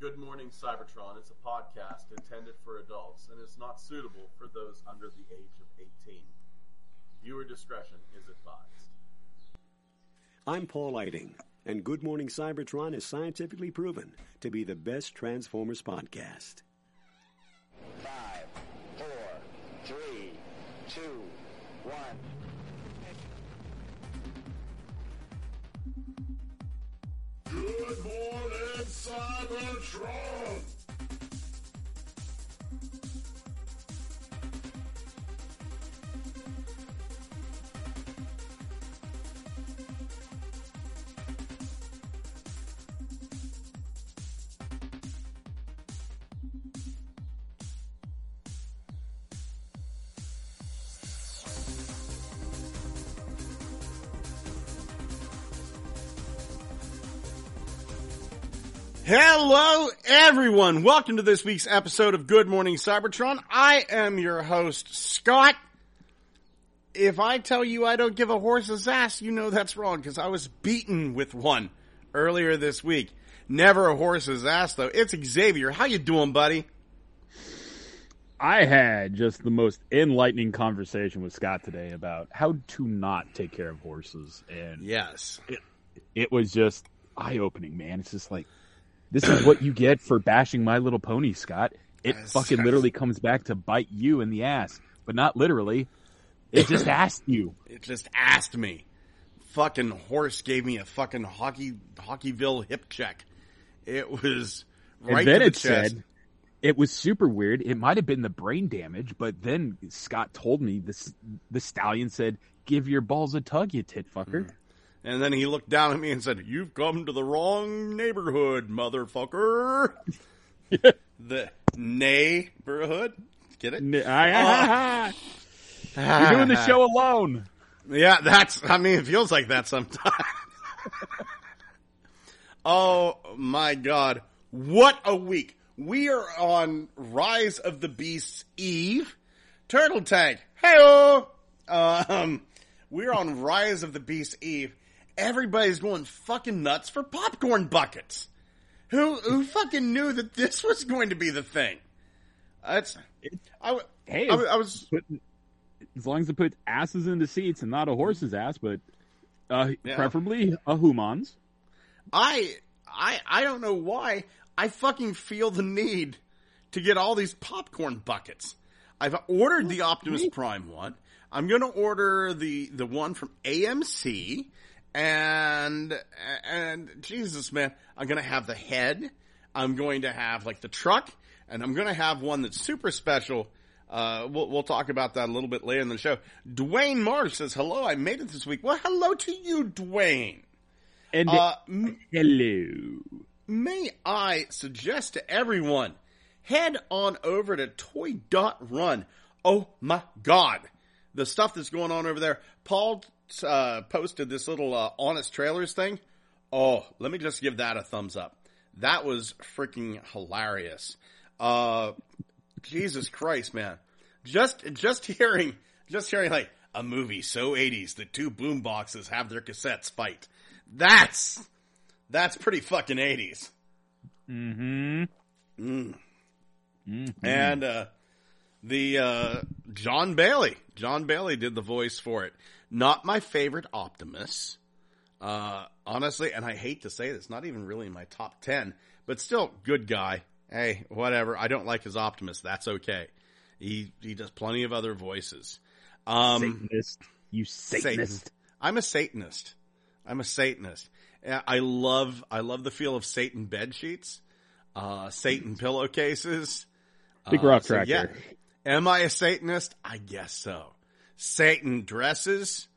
Good Morning Cybertron is a podcast intended for adults and is not suitable for those under the age of 18. Viewer discretion is advised. I'm Paul Lighting, and Good Morning Cybertron is scientifically proven to be the best Transformers podcast. 5, 4, 3, 2, 1... Good Morning, Cybertron! Hello, everyone. Welcome to this week's episode of Good Morning Cybertron. I am your host, Scott. If I tell you I don't give a horse's ass, you know that's wrong, because I was beaten with one earlier this week. Never a horse's ass, though. It's Xavier. How you doing, buddy? I had just the most enlightening conversation with Scott today about how to not take care of horses. And yes, it was just eye-opening, man. It's just like, this is what you get for bashing My Little Pony, Scott. It fucking literally comes back to bite you in the ass. But not literally. It just asked you. It just asked me. Fucking horse gave me a fucking Hockeyville hip check. It was right to the chest. And then it said, it was super weird. It might have been the brain damage, but then Scott told me, the stallion said, give your balls a tug, you tit fucker. Mm-hmm. And then he looked down at me and said, you've come to the wrong neighborhood, motherfucker. The neighborhood? Get it? You're doing the show alone. Yeah, it feels like that sometimes. Oh, my God. What a week. We are on Rise of the Beasts Eve. Turtle Tank. Hey-oh. We're on Rise of the Beasts Eve. Everybody's going fucking nuts for popcorn buckets. Who fucking knew that this was going to be the thing? As long as it puts asses into seats and not a horse's ass, but preferably a human's. I don't know why I fucking feel the need to get all these popcorn buckets. I've ordered the Optimus Prime one. I'm going to order the one from AMC. And Jesus, man, I'm going to have the head. I'm going to have like the truck, and I'm going to have one that's super special. We'll talk about that a little bit later in the show. Dwayne Marsh says, hello, I made it this week. Well, hello to you, Dwayne. And hello. May I suggest to everyone, head on over to toy.run. Oh my God. The stuff that's going on over there. Paul posted this little Honest Trailers thing. Oh, let me just give that a thumbs up. That was freaking hilarious. Jesus Christ, man. Just hearing like a movie so 80s the two boom boxes have their cassettes fight. That's pretty fucking 80s. Mm-hmm. Mm. Mm-hmm. And John Bailey did the voice for it. Not my favorite Optimus, honestly, and I hate to say this, not even really in my top 10, but still, good guy. Hey, whatever, I don't like his Optimus, that's okay. He does plenty of other voices. Satanist. You Satanist. I'm a Satanist. I love the feel of Satan bed sheets, Satan pillowcases. I think we're off track here. Am I a Satanist? I guess so. Satan dresses,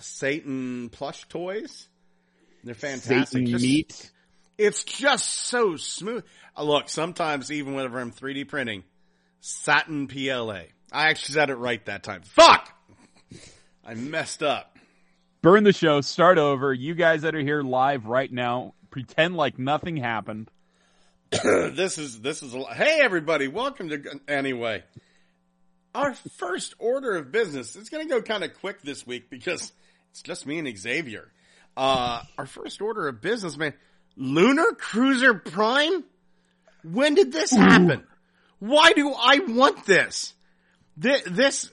Satan plush toys. They're fantastic. Satan meat. It's just so smooth. Look, sometimes even whenever I'm 3D printing, Satin PLA. I actually said it right that time. Fuck! I messed up. Burn the show. Start over. You guys that are here live right now, pretend like nothing happened. This is. Hey, everybody. Welcome to. Anyway. Our first order of business, it's going to go kind of quick this week because it's just me and Xavier. Our first order of business, man, Lunar Cruiser Prime? When did this happen? Why do I want this? This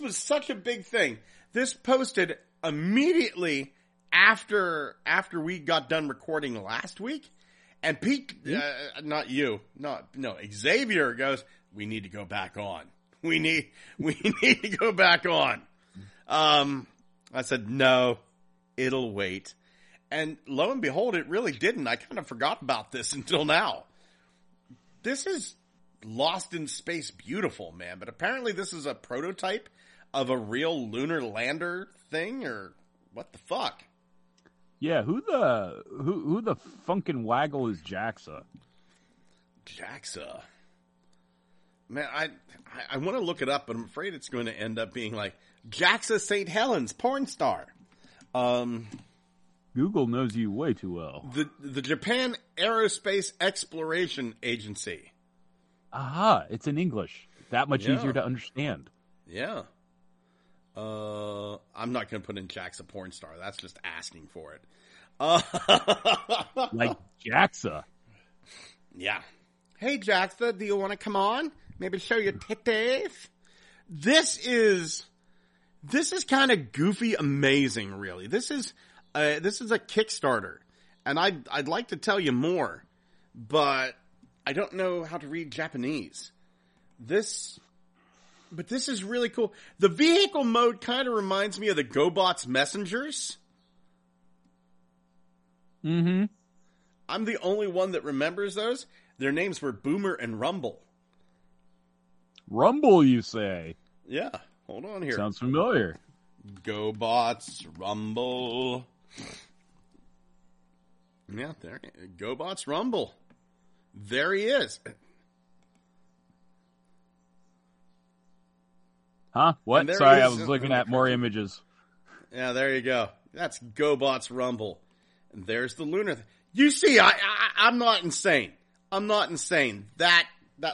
was such a big thing. This posted immediately after we got done recording last week. And Pete, Xavier goes, we need to go back on. We need to go back on. I said, no, it'll wait. And lo and behold, it really didn't. I kind of forgot about this until now. This is Lost in Space beautiful, man. But apparently this is a prototype of a real lunar lander thing, or what the fuck? Yeah, who the funkin' waggle is JAXA? JAXA. Man, I want to look it up, but I'm afraid it's going to end up being like JAXA St. Helens porn star. Google knows you way too well. The Japan Aerospace Exploration Agency. Aha, it's in English. That much easier to understand. Yeah. I'm not going to put in JAXA porn star. That's just asking for it. Like JAXA. Yeah. Hey, JAXA, do you want to come on? Maybe show your titties? This is kind of goofy amazing, really. This is a Kickstarter, and I'd like to tell you more, but I don't know how to read Japanese. But this is really cool. The vehicle mode kind of reminds me of the GoBots messengers. Mm-hmm. I'm the only one that remembers those. Their names were Boomer and Rumble. Rumble, you say? Yeah. Hold on here. Sounds familiar. GoBots, Rumble. Yeah, there. GoBots, Rumble. There he is. Huh? What? Sorry, I was looking at more images. Yeah, there you go. That's GoBots Rumble. And there's the lunar thing. You see, I'm not insane. I'm not insane. That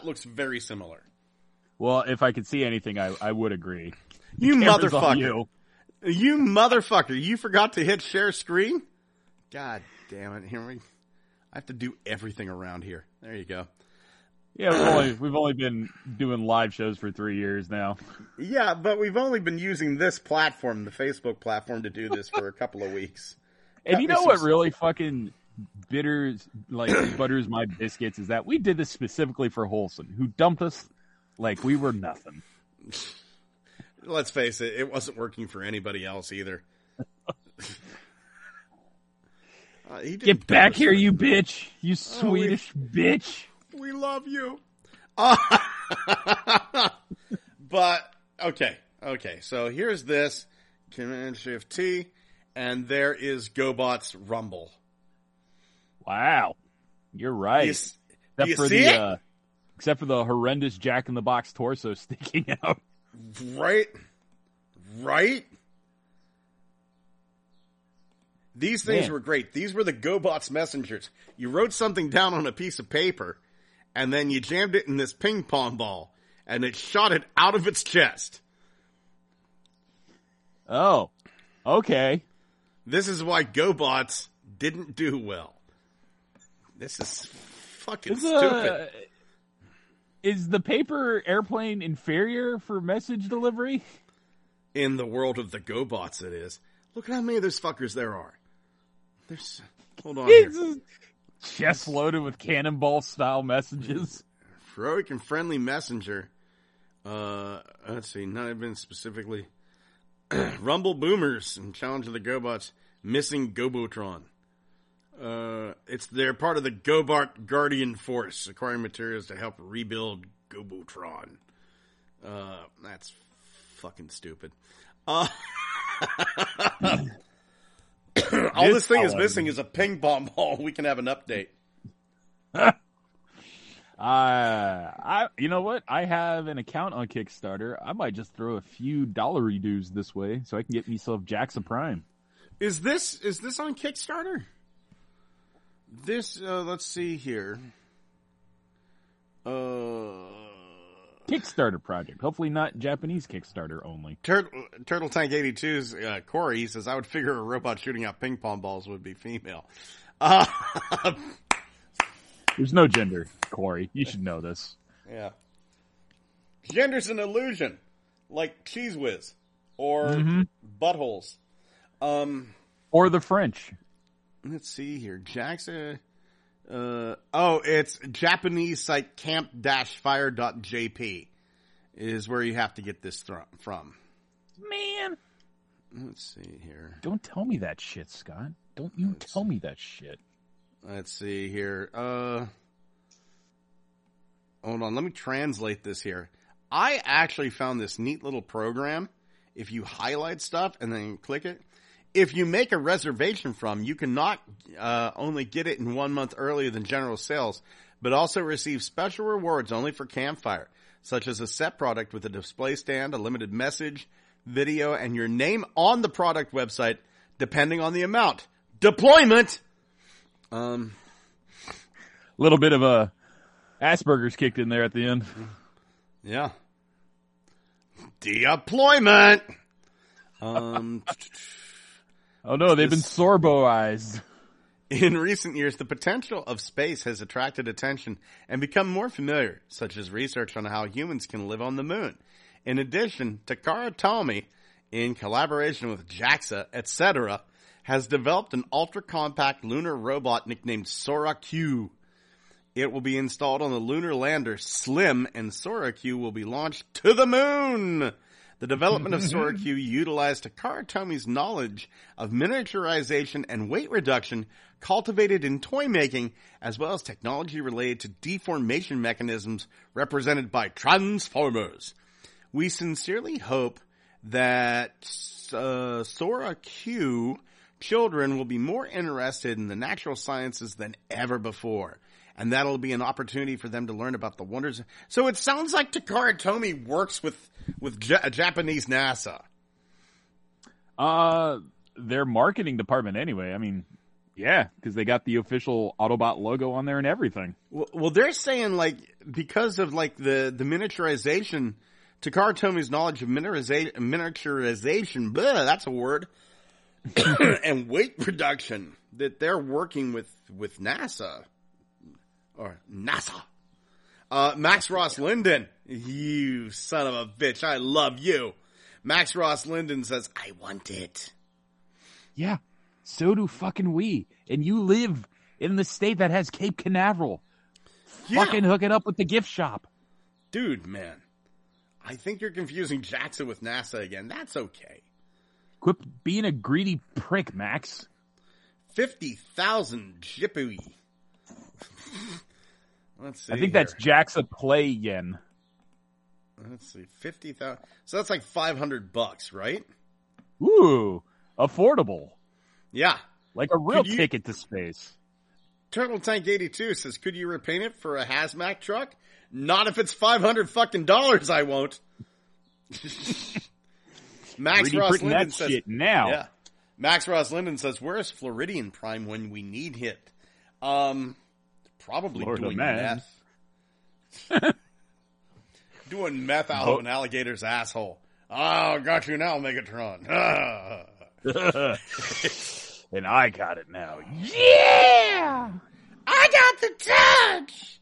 looks very similar. Well, if I could see anything, I would agree. You motherfucker. You motherfucker. You forgot to hit share screen? God damn it, Henry. I have to do everything around here. There you go. Yeah, we've only been doing live shows for 3 years now. Yeah, but we've only been using this platform, the Facebook platform, to do this for a couple of weeks. And that, you know what really fucking butters my biscuits is that we did this specifically for Holson, who dumped us like we were nothing. Let's face it, it wasn't working for anybody else either. Get back here, you bitch! You Swedish bitch! We love you. But, okay. So here's this. Command-Shift-T. And there is GoBots Rumble. Wow. You're right. Except for the horrendous Jack-in-the-Box torso sticking out. Right? These things were great. These were the GoBots messengers. You wrote something down on a piece of paper, and then you jammed it in this ping pong ball, and it shot it out of its chest. Oh, okay. This is why GoBots didn't do well. This is fucking stupid. Is the paper airplane inferior for message delivery? In the world of the GoBots, it is. Look at how many of those fuckers there are. There's... Hold on here. Chest loaded with cannonball-style messages. Heroic and friendly messenger. Let's see. Not even specifically. Rumble boomers and challenge of the GoBots. Missing Gobotron. It's they're part of the GoBot Guardian Force, acquiring materials to help rebuild Gobotron. That's fucking stupid. All this thing is missing is a ping pong ball. We can have an update. You know what? I have an account on Kickstarter. I might just throw a few dollary dues this way so I can get myself Jackson Prime. Is this on Kickstarter? This let's see here. Kickstarter project. Hopefully not Japanese Kickstarter only. Turtle Tank 82's Corey says, I would figure a robot shooting out ping pong balls would be female. There's no gender. Corey, you should know this. Yeah. Gender's an illusion, like Cheese Whiz or buttholes. Or the French. Let's see here. Jackson. Oh, it's Japanese site camp-fire.jp is where you have to get this from. Man. Let's see here. Don't tell me that shit, Scott. Don't you tell me that shit. Let's see here. Hold on. Let me translate this here. I actually found this neat little program. If you highlight stuff and then click it, if you make a reservation from, you can not only get it in 1 month earlier than general sales, but also receive special rewards only for Campfire, such as a set product with a display stand, a limited message, video, and your name on the product website, depending on the amount. Deployment! Little bit of a Asperger's kicked in there at the end. Yeah. Deployment! Oh no, they've been sorbo-ized. In recent years, the potential of space has attracted attention and become more familiar, such as research on how humans can live on the moon. In addition, Takara Tomy, in collaboration with JAXA, etc., has developed an ultra-compact lunar robot nicknamed Sora-Q. It will be installed on the lunar lander Slim, and Sora-Q will be launched to the moon! The development of Sora-Q utilized Takara Tomy's knowledge of miniaturization and weight reduction cultivated in toy making, as well as technology related to deformation mechanisms represented by Transformers. We sincerely hope that Sora-Q children will be more interested in the natural sciences than ever before. And that'll be an opportunity for them to learn about the wonders. So it sounds like Takara Tomy works with Japanese NASA. Their marketing department anyway. I mean, yeah, because they got the official Autobot logo on there and everything. Well, they're saying like because of like the miniaturization, Takara Tomy's knowledge of miniaturization, blah, that's a word, and weight reduction that they're working with NASA. Or NASA. Max Ross Linden. You son of a bitch. I love you. Max Ross Linden says, I want it. Yeah. So do fucking we. And you live in the state that has Cape Canaveral. Yeah. Fucking hook it up with the gift shop. Dude, man. I think you're confusing Jackson with NASA again. That's okay. Quit being a greedy prick, Max. 50,000 jippy. Let's see. I think that's JAXA Play Yen. Let's see, 50,000. So that's like $500, right? Ooh, affordable. Yeah, like a real ticket to space. Turtle Tank 82 says, "Could you repaint it for a hazmat truck?" Not if it's $500 fucking dollars. I won't. Max Ross Linden says, shit "Now, yeah. Max Ross Linden says, where's Floridian Prime when we need it?" Probably Florida doing meth. Doing meth out of an alligator's asshole. Oh, got you now, Megatron. And I got it now. Yeah! I got the touch!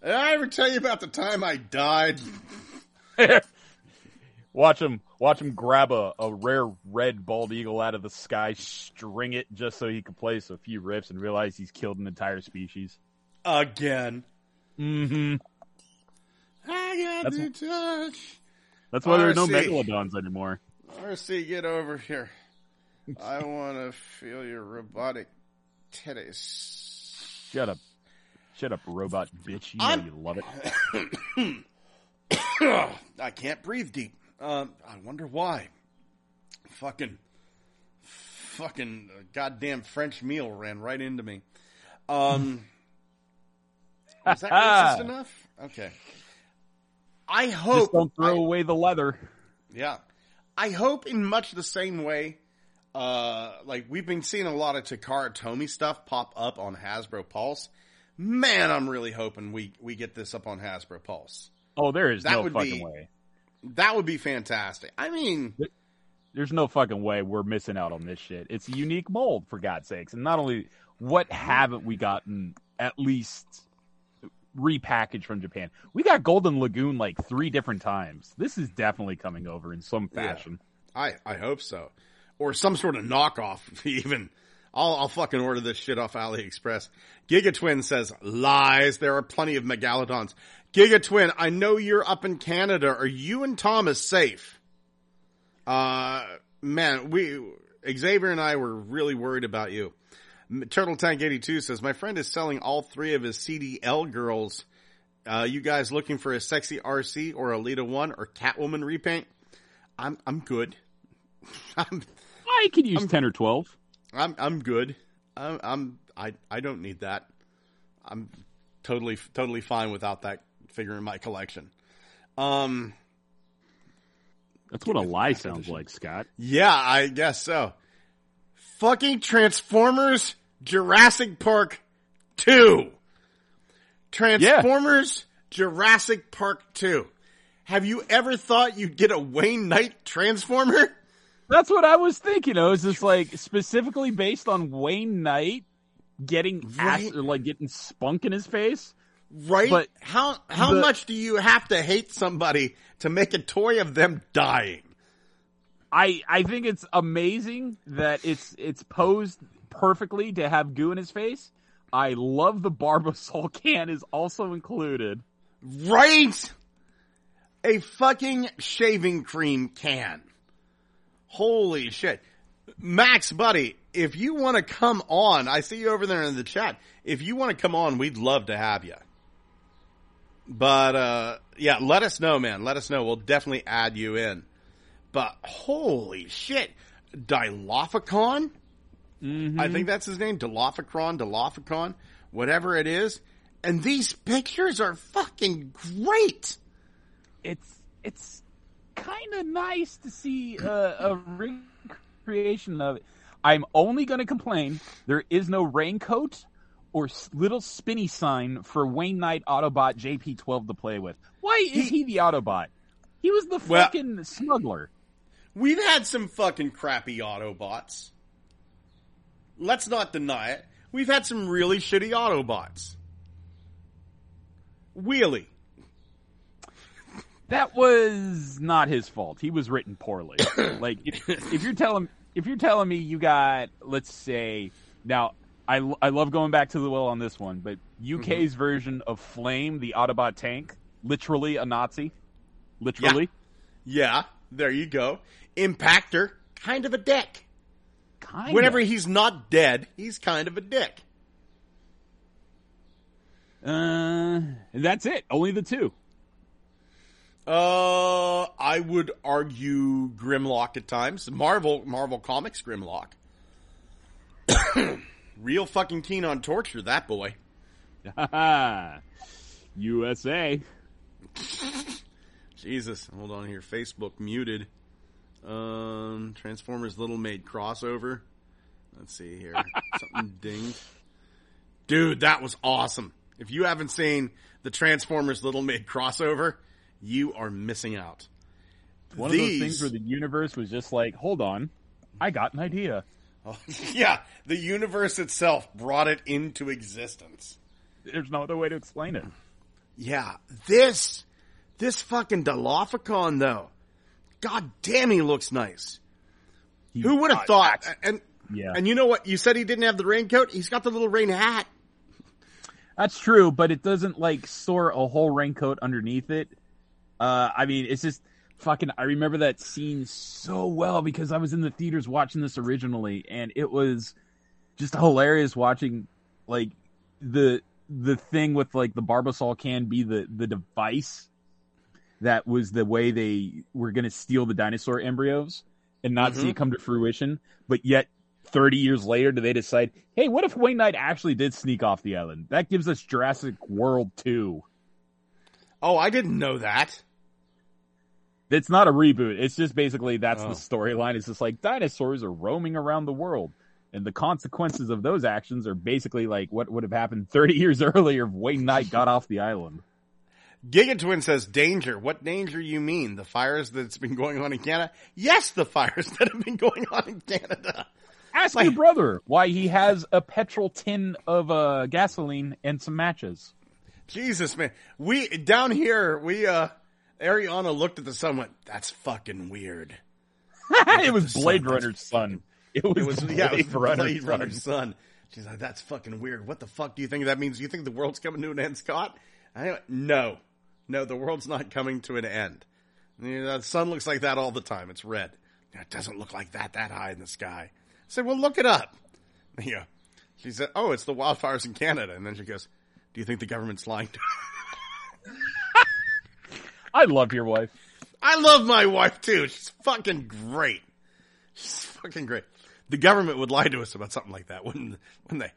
Did I ever tell you about the time I died? Watch him grab a rare red bald eagle out of the sky, string it just so he can place a few riffs and realize he's killed an entire species. Again. Mm-hmm. I got to touch. That's why there are no megalodons anymore. RC, get over here. I want to feel your robotic titties. Shut up, robot bitch. You know you love it. I can't breathe deep. I wonder why. Fucking goddamn French meal ran right into me. Is that racist enough? Okay. I hope. Just don't throw away the leather. Yeah. I hope in much the same way, like we've been seeing a lot of Takara Tomy stuff pop up on Hasbro Pulse. Man, I'm really hoping we get this up on Hasbro Pulse. Oh, there is no fucking way. That would be fantastic. I mean, There's no fucking way we're missing out on this shit. It's a unique mold, for God's sakes. And not only, what haven't we gotten at least repackaged from Japan? We got Golden Lagoon like 3 different times. This is definitely coming over in some fashion. Yeah, I hope so. Or some sort of knockoff, even. I'll fucking order this shit off AliExpress. Gigatwin says, lies. There are plenty of Megalodons. Gigatwin, I know you're up in Canada. Are you and Thomas safe? Man, Xavier and I were really worried about you. Turtle Tank 82 says, my friend is selling all 3 of his CDL girls. You guys looking for a sexy RC or a Alita 1 or Catwoman repaint? I'm good. I could use 10 or 12. I'm good. I don't need that. I'm totally fine without that figure in my collection. That's what a lie sounds like, Scott. Yeah, I guess so. Fucking Transformers Jurassic Park 2. Transformers Jurassic Park 2. Have you ever thought you'd get a Wayne Knight Transformer? That's what I was thinking. It was just like specifically based on Wayne Knight getting getting spunk in his face. Right? But how much do you have to hate somebody to make a toy of them dying? I think it's amazing that it's posed perfectly to have goo in his face. I love the Barbasol can is also included. Right? A fucking shaving cream can. Holy shit. Max, buddy, if you want to come on, I see you over there in the chat. If you want to come on, we'd love to have you. But, yeah, let us know, man. Let us know. We'll definitely add you in. But holy shit. Dilophicon? Mm-hmm. I think that's his name. Dilophicon, whatever it is. And these pictures are fucking great. It's kind of nice to see a recreation of it. I'm only going to complain there is no raincoat or little spinny sign for Wayne Knight Autobot JP12 to play with. Why is he the Autobot? He was the fucking smuggler. We've had some fucking crappy Autobots. Let's not deny it. We've had some really shitty Autobots. Wheelie. That was not his fault. He was written poorly. Like if you're telling me you got, let's say, now I love going back to the well on this one, but UK's version of Flame, the Autobot tank, literally a Nazi, literally. Yeah, there you go. Impactor, kind of a dick. Kind. Whenever he's not dead, he's kind of a dick. That's it. Only the 2. I would argue Grimlock at times. Marvel Comics Grimlock. Real fucking keen on torture, that boy. USA. Jesus, hold on here. Facebook muted. Transformers Little Maid crossover. Let's see here. Something dinged. Dude, that was awesome. If you haven't seen the Transformers Little Maid crossover, you are missing out. One of those things where the universe was just like, hold on, I got an idea. Oh, yeah, the universe itself brought it into existence. There's no other way to explain it. Yeah, this fucking Dilophicon, though. God damn, he looks nice. Who would have thought? And you know what? You said he didn't have the raincoat. He's got the little rain hat. That's true, but it doesn't, like, store a whole raincoat underneath it. I mean, it's just fucking, I remember that scene so well because I was in the theaters watching this originally, and it was just hilarious watching like the thing with like the Barbasol can be the device that was the way they were going to steal the dinosaur embryos and not see it come to fruition. But yet 30 years later, do they decide, hey, what if Wayne Knight actually did sneak off the island? That gives us Jurassic World 2. Oh, I didn't know that. It's not a reboot. It's just basically that's the storyline. It's just like dinosaurs are roaming around the world. And the consequences of those actions are basically like what would have happened 30 years earlier if Wayne Knight got off the island. Gigatwin says, danger. What danger you mean? The fires that's been going on in Canada? Yes, the fires that have been going on in Canada. Ask your brother why he has a petrol tin of gasoline and some matches. Jesus, man. We, down here, Ariana looked at the sun and went, that's fucking weird. It was Blade Runner's son. It was Blade Runner's son. She's like, that's fucking weird. What the fuck do you think that means? Do you think the world's coming to an end, Scott? No, the world's not coming to an end. You know, the sun looks like that all the time. It's red. You know, it doesn't look like that high in the sky. I said, well, look it up. You know, she said, oh, it's the wildfires in Canada. And then she goes, do you think the government's lying to her? I love your wife. I love my wife, too. She's fucking great. She's fucking great. The government would lie to us about something like that, wouldn't they?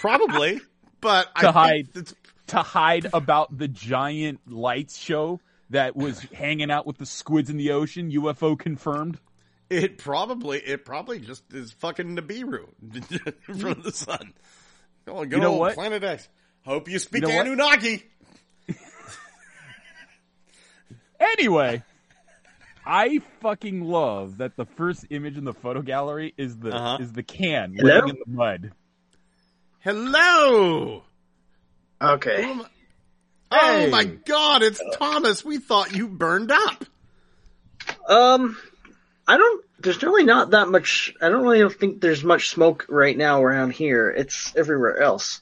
Probably, but to hide about the giant lights show that was hanging out with the squids in the ocean, UFO confirmed. It probably just is fucking Nibiru from the sun. Oh, good old Planet X. Hope you speak Anunnaki. Anyway, I fucking love that the first image in the photo gallery is the can living in the mud. Hello. Okay. Oh my God! It's Thomas. We thought you burned up. I don't. There's really not that much. I don't really think there's much smoke right now around here. It's everywhere else.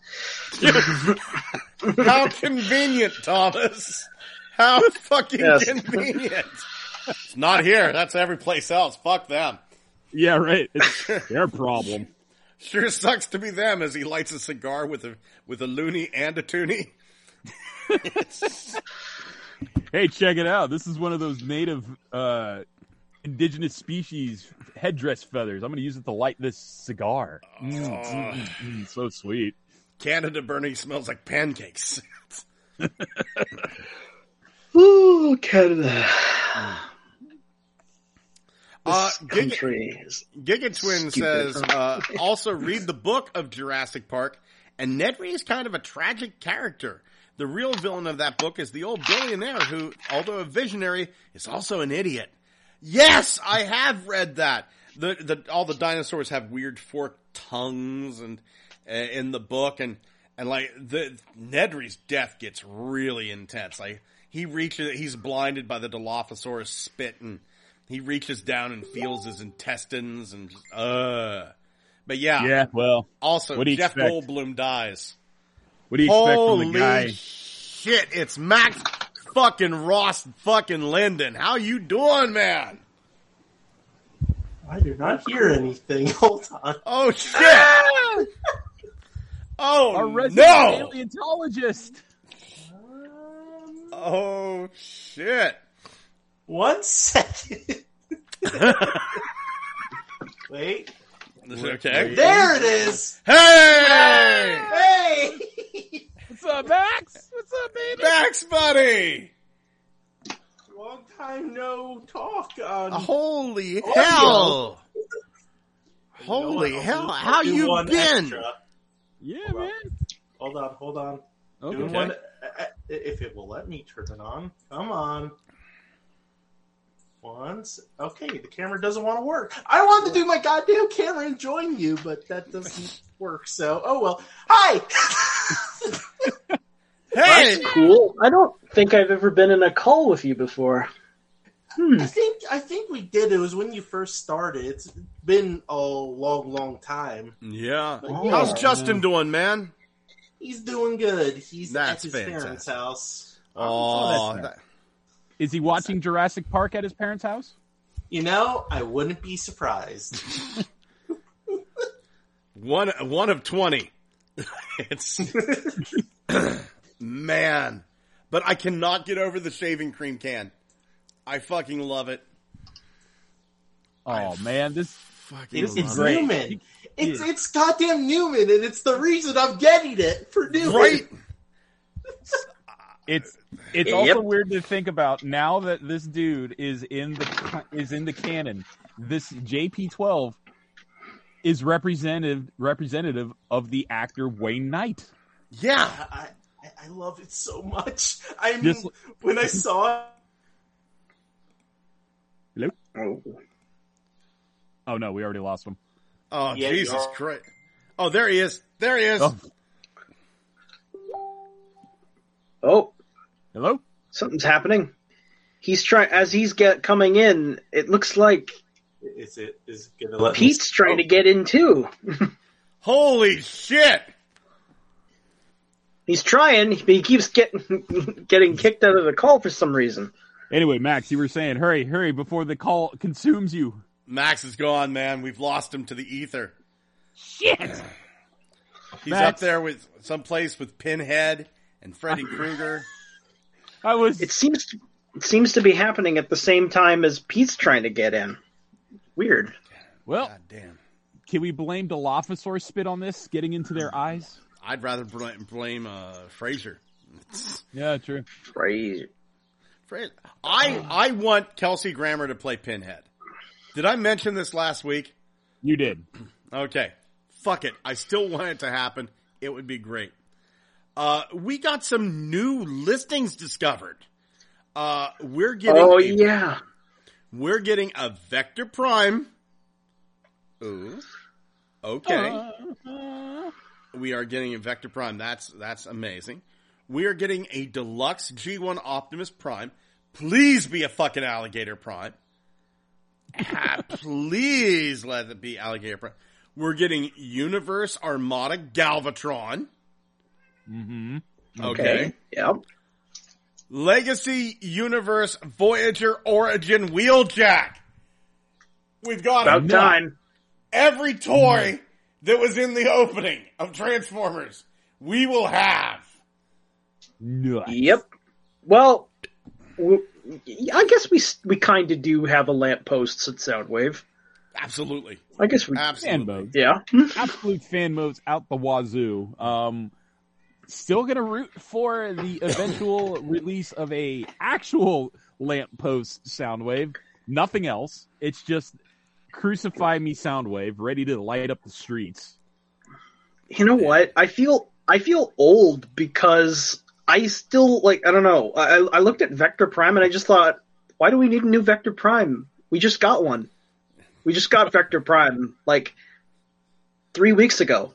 How convenient, Thomas. How fucking convenient. It's not here. That's every place else. Fuck them. Yeah, right. It's their problem. Sure sucks to be them as he lights a cigar with a loonie and a toonie. Hey, check it out. This is one of those native indigenous species headdress feathers. I'm going to use it to light this cigar. Oh. So sweet. Canada burning smells like pancakes. Ooh, Canada. Gigatwin says, also read the book of Jurassic Park, and Ned Reed is kind of a tragic character. The real villain of that book is the old billionaire who, although a visionary, is also an idiot. Yes, I have read that. All the dinosaurs have weird forked tongues and in the book, and like the Ned Reed's death gets really intense. Like he's blinded by the Dilophosaurus spit and he reaches down and feels his intestines and just, but yeah. Well, also Jeff Goldblum dies. What do you expect from the guy? Shit! It's Max fucking Ross fucking Linden. How you doing, man? I do not hear anything. Hold on. Oh shit! Oh our resident paleontologist. Oh shit! 1 second. Wait. Is it okay? There it is. Hey! Hey! What's up, Max? What's up, baby? Max, buddy. Long time no talk. Holy hell! Holy hell! How you been? Extra. Yeah, hold man. On. Hold on. Okay. Doing one, if it will let me turn it on. Come on. Once. Okay, the camera doesn't want to work. I wanted to do my goddamn camera and join you, but that doesn't work, so oh well. Hi! Hey! That's cool. I don't think I've ever been in a call with you before. I think we did. It was when you first started. It's been a long, long time. Yeah. How's Justin doing, man? He's doing good. He's at his parents' house. Oh, that's nice. Is he watching Jurassic Park at his parents' house? You know, I wouldn't be surprised. one of 20. It's man, but I cannot get over the shaving cream can. I fucking love it. Oh man, this fucking it's great. Newman. It's goddamn Newman, and it's the reason I'm getting it for Newman. Right. It's also weird to think about now that this dude is in the canon. This JP12 is representative of the actor Wayne Knight. Yeah, I, I love it so much. I mean, just... when I saw... Hello? Oh. Oh, no, we already lost him. Oh, yeah, Jesus Christ. Oh, there he is. There he is. Oh. Hello? Something's happening. He's trying, as he's coming in, it looks like is it gonna let Pete's trying to get in too. Holy shit! He's trying, but he keeps getting kicked out of the call for some reason. Anyway, Max, you were saying, hurry, before the call consumes you. Max is gone, man. We've lost him to the ether. Shit! He's Max. Up there with someplace with Pinhead and Freddy Krueger. I was. It seems to be happening at the same time as Pete's trying to get in. Weird. Well, God damn. Can we blame Dilophosaurus spit on this, getting into their eyes? I'd rather blame Fraser. Yeah, true. Fraser. I want Kelsey Grammer to play Pinhead. Did I mention this last week? You did. Okay. Fuck it. I still want it to happen. It would be great. We got some new listings discovered. We're getting a Vector Prime. Ooh. Okay. We are getting a Vector Prime. That's amazing. We are getting a deluxe G1 Optimus Prime. Please be a fucking Alligator Prime. Please let it be Alligator Prime. We're getting Universe Armada Galvatron. Mm-hmm. Okay. Yep. Legacy Universe Voyager Origin Wheeljack. We've got about time. Every toy that was in the opening of Transformers, we will have. Nice. Yep. Well, I guess we kind of do have a lampposts at Soundwave. Absolutely. I guess we fan modes. Yeah. Absolute fan modes out the wazoo. Still going to root for the eventual release of a actual lamppost Soundwave. Nothing else. It's just crucify me Soundwave, ready to light up the streets. You know what? I feel old because I still, like, I don't know. I looked at Vector Prime and I just thought, why do we need a new Vector Prime? We just got one. We just got Vector Prime, like, 3 weeks ago.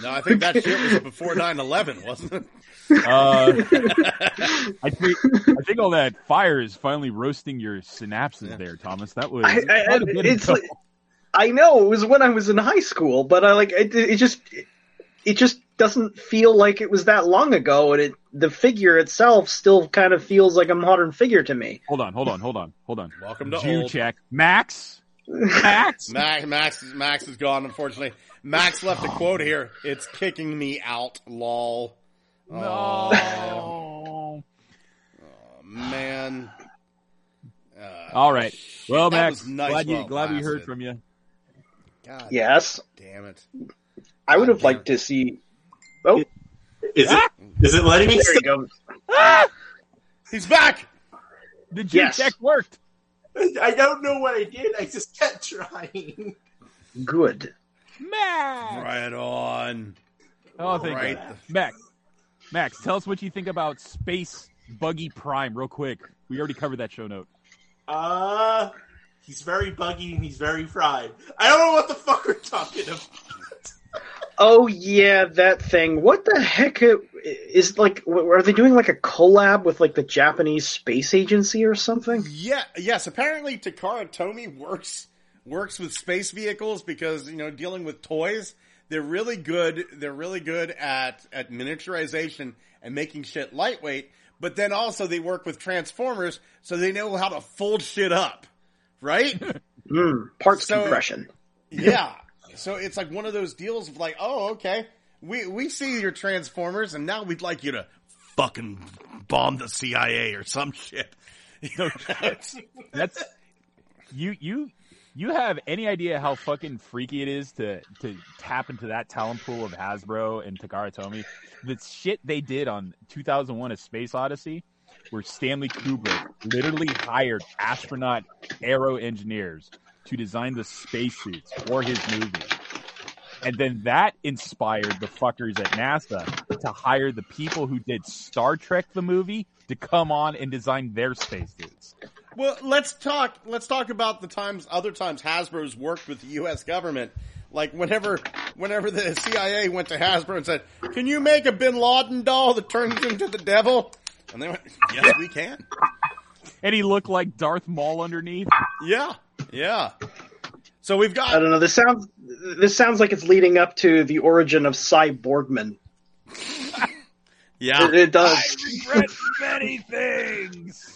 No, I think that shit was before 9/11, wasn't it? I think all that fire is finally roasting your synapses there, Thomas. That was I know it was when I was in high school, but I like it just doesn't feel like it was that long ago, and the figure itself still kind of feels like a modern figure to me. Hold on. Welcome to Jew old. Check, Max. Max is gone, unfortunately. Max left a quote here. It's kicking me out, lol. No. Oh, man. All right. Well, Max, nice, glad we heard from you. God, yes. Damn it. I would have liked to see. Oh, is it letting me? There he goes. Ah! He's back. The G-Tech worked. I don't know what I did. I just kept trying. Good. Max! Right on. Oh, thank God. Max, tell us what you think about Space Buggy Prime real quick. We already covered that show note. He's very buggy and he's very fried. I don't know what the fuck we're talking about. Oh, yeah, that thing. What the heck is, like, are they doing, like, a collab with, like, the Japanese space agency or something? Yeah, yes, apparently Takara Tomy works with space vehicles because, you know, dealing with toys, they're really good at miniaturization and making shit lightweight, but then also they work with Transformers, so they know how to fold shit up, right? Parts compression. Yeah. So it's like one of those deals of like, oh, okay, we see your Transformers, and now we'd like you to fucking bomb the CIA or some shit. You know, that's you have any idea how fucking freaky it is to tap into that talent pool of Hasbro and Takara Tomy? The shit they did on 2001: A Space Odyssey, where Stanley Kubrick literally hired astronaut aero engineers to design the spacesuits for his movie. And then that inspired the fuckers at NASA to hire the people who did Star Trek the movie to come on and design their spacesuits. Well, let's talk about the other times Hasbro's worked with the U.S. government. Like whenever the CIA went to Hasbro and said, "Can you make a Bin Laden doll that turns into the devil?" And they went, "Yes, we can." And he looked like Darth Maul underneath. Yeah, yeah. So we've got. I don't know. This sounds like it's leading up to the origin of Cyborgman. Yeah, it does. I regret many things.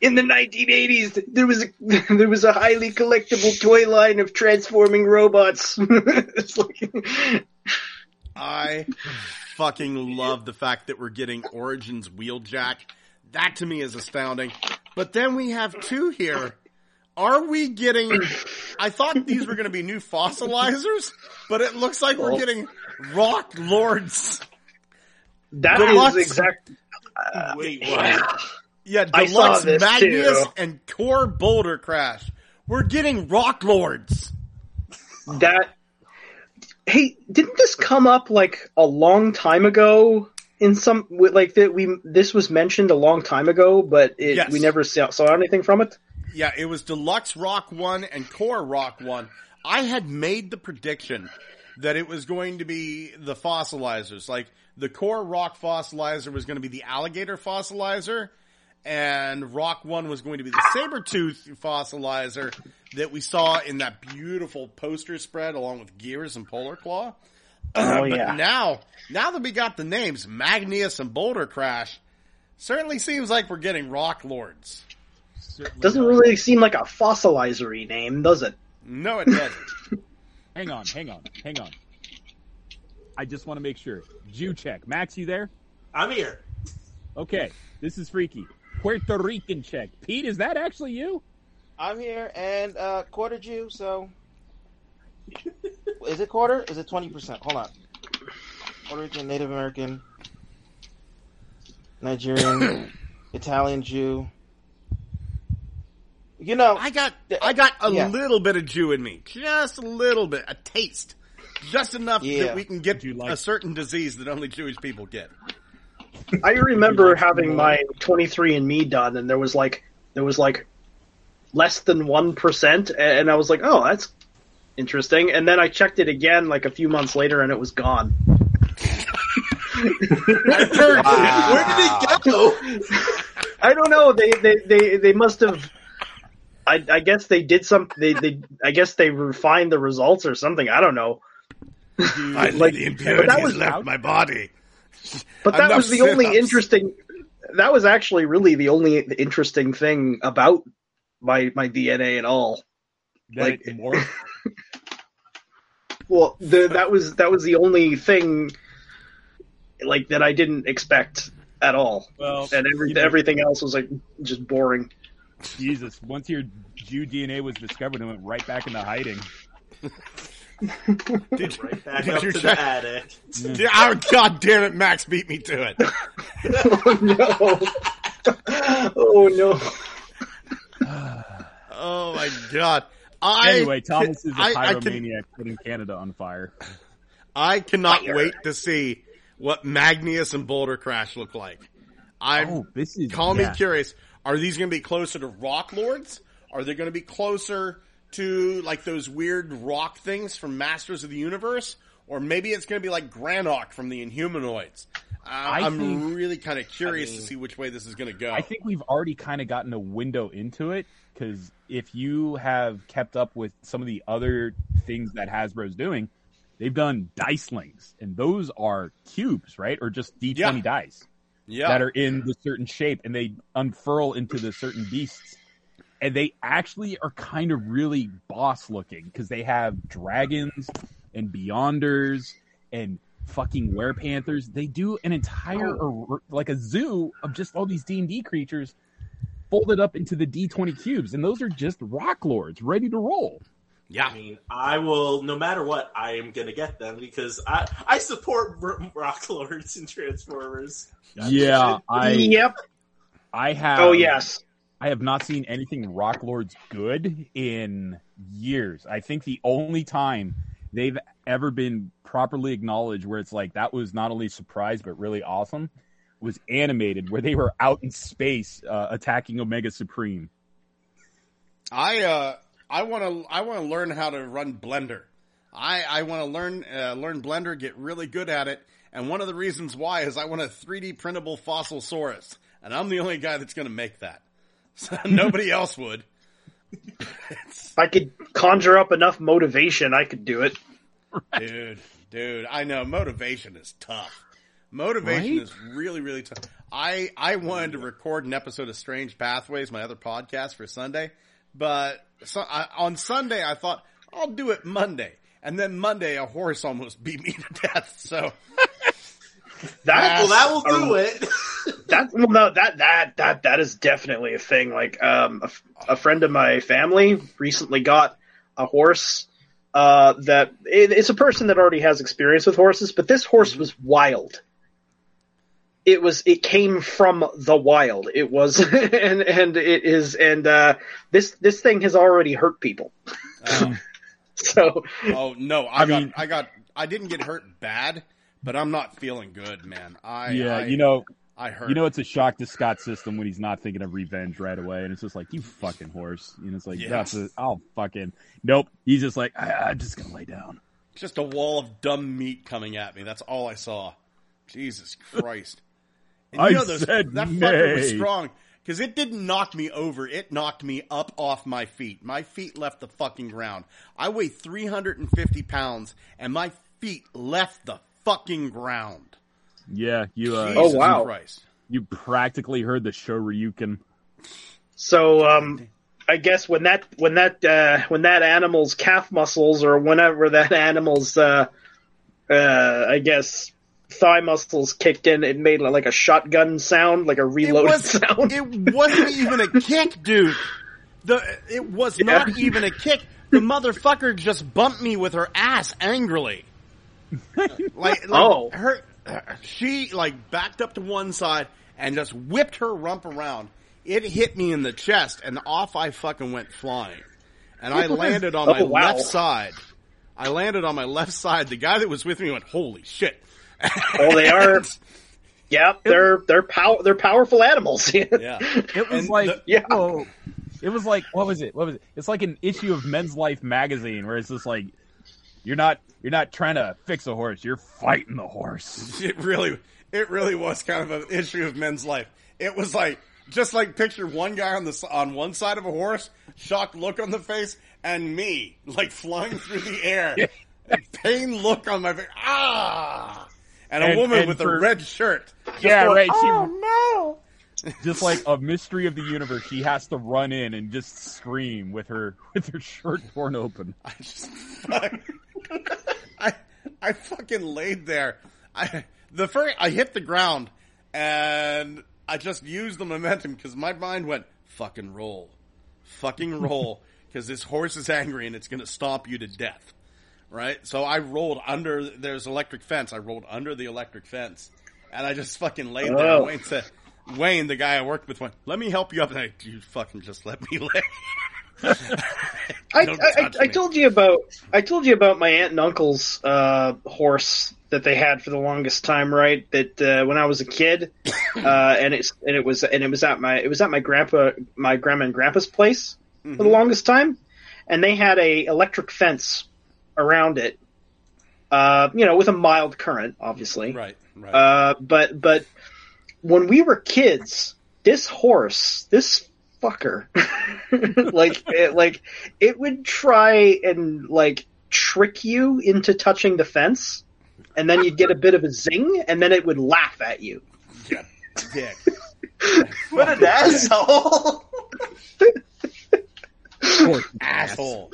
In the 1980s, there was a highly collectible toy line of transforming robots. It's like... I fucking love the fact that we're getting Origins Wheeljack. That to me is astounding. But then we have two here. Are we getting... I thought these were going to be new fossilizers, but it looks like we're getting Rock Lords. That Deluxe. Is exactly... Wait, what? Yeah, Deluxe, Magneus, and Core Boulder Crash. We're getting Rock Lords. That... Hey, didn't this come up, like, a long time ago? In some... Like, this was mentioned a long time ago, but we never saw anything from it? Yeah, it was Deluxe Rock 1 and Core Rock 1. I had made the prediction that it was going to be the fossilizers. Like, the Core Rock fossilizer was going to be the alligator fossilizer, and Rock 1 was going to be the Sabertooth fossilizer that we saw in that beautiful poster spread along with Gears and Polar Claw. But now that we got the names, Magneus and Boulder Crash, certainly seems like we're getting Rock Lords. Doesn't really seem like a fossilizer-y name, does it? No, it doesn't. Hang on. I just want to make sure. Jew check. Max, you there? I'm here. Okay, this is freaky. Puerto Rican check. Pete, is that actually you? I'm here, and quarter Jew, so... Is it quarter? Is it 20%? Hold on. Puerto Rican, Native American, Nigerian, Italian Jew. You know... I got a little bit of Jew in me. Just a little bit. A taste. Just enough that we can get a certain disease that only Jewish people get. I remember having my 23andMe done, and there was like less than 1%, and I was like, "Oh, that's interesting." And then I checked it again like a few months later, and it was gone. Where did it go? I don't know. They must have. I guess they did some. I guess they refined the results or something. I don't know. The impurities left my body. But that was the only interesting. That was actually really the only interesting thing about my DNA at all. Like, well, that was the only thing like that I didn't expect at all. Well, and everything else was like just boring. Jesus! Once your Jew DNA was discovered, it went right back into hiding. Right back up to the attic. Yeah. Oh, God damn it, Max beat me to it. Oh no. Oh my God. Anyway, Thomas is a pyromaniac putting Canada on fire. I cannot wait to see what Magneus and Boulder Crash look like. Call me curious. Are these going to be closer to Rock Lords? Are they going to be closer to like those weird rock things from Masters of the Universe? Or maybe it's going to be like Granok from the Inhumanoids. I'm really kind of curious to see which way this is going to go. I think we've already kind of gotten a window into it, because if you have kept up with some of the other things that Hasbro's doing, they've done dicelings, and those are cubes, right? Or just D20 dice that are in the certain shape, and they unfurl into the certain beasts. And they actually are kind of really boss-looking, because they have dragons and Beyonders and fucking Werepanthers. They do an entire, like a zoo of just all these D&D creatures folded up into the D20 cubes. And those are just Rock Lords ready to roll. Yeah. I mean, I will, no matter what, I am going to get them, because I support Rock Lords and Transformers. Yeah. I have. Oh, yes. I have not seen anything Rock Lords good in years. I think the only time they've ever been properly acknowledged, where it's like that was not only surprise but really awesome, was animated, where they were out in space attacking Omega Supreme. I want to learn how to run Blender. I want to learn Blender, get really good at it, and one of the reasons why is I want a 3D printable fossilsaurus, and I'm the only guy that's going to make that. So nobody else would. If I could conjure up enough motivation, I could do it. Right. Dude, I know. Motivation is tough. Motivation is really, really tough. I wanted to record an episode of Strange Pathways, my other podcast, for Sunday. But on Sunday, I thought, I'll do it Monday. And then Monday, a horse almost beat me to death. So that will do it. That is definitely a thing. Like, a friend of my family recently got a horse, it's a person that already has experience with horses, but this horse was wild. It came from the wild. It was, and this thing has already hurt people. So. Oh no, I didn't get hurt bad, but I'm not feeling good, man. I heard. You know, it's a shock to Scott's system when he's not thinking of revenge right away, and it's just like, you fucking horse. And it's like, nope. He's just like, I'm just gonna lay down. Just a wall of dumb meat coming at me. That's all I saw. Jesus Christ! And that fucker was strong because it didn't knock me over. It knocked me up off my feet. My feet left the fucking ground. I weigh 350 pounds, and my feet left the fucking ground. Yeah, you. Jesus Christ. You practically heard the Shoryuken. So, I guess when that animal's calf muscles, or whenever that animal's, I guess, thigh muscles kicked in, it made like a shotgun sound, like a reload sound. It wasn't even a kick, dude. It was not even a kick. The motherfucker just bumped me with her ass angrily. She backed up to one side and just whipped her rump around. It hit me in the chest, and off I fucking went flying. And I landed on my left side. The guy that was with me went, "Holy shit!" Oh, they are. Yep, they're powerful animals. Yeah, it was it was like, what was it? It's like an issue of Men's Life magazine where it's just like, You're not trying to fix a horse. You're fighting the horse. It really was kind of an issue of Men's Life. It was like, just like picture one guy on one side of a horse, shocked look on the face, and me like flying through the air, pain look on my face. Ah! And a woman with a red shirt. Yeah, going, right. Oh no! Just like a mystery of the universe, she has to run in and just scream with her shirt torn open. I fucking laid there. I hit the ground, and I just used the momentum because my mind went, fucking roll, because this horse is angry and it's going to stomp you to death, right? So I rolled under. There's electric fence. I rolled under the electric fence, and I just fucking laid there. And Wayne said, the guy I worked with, went, "Let me help you up." And you fucking just let me lay. I told you about my aunt and uncle's horse that they had for the longest time, right? That when I was a kid, and it was at my grandma and grandpa's place for the longest time, and they had a electric fence around it, with a mild current, obviously, right. But when we were kids, this fucker it would try and trick you into touching the fence, and then you'd get a bit of a zing, and then it would laugh at you. Yeah, dick. What an asshole! Asshole.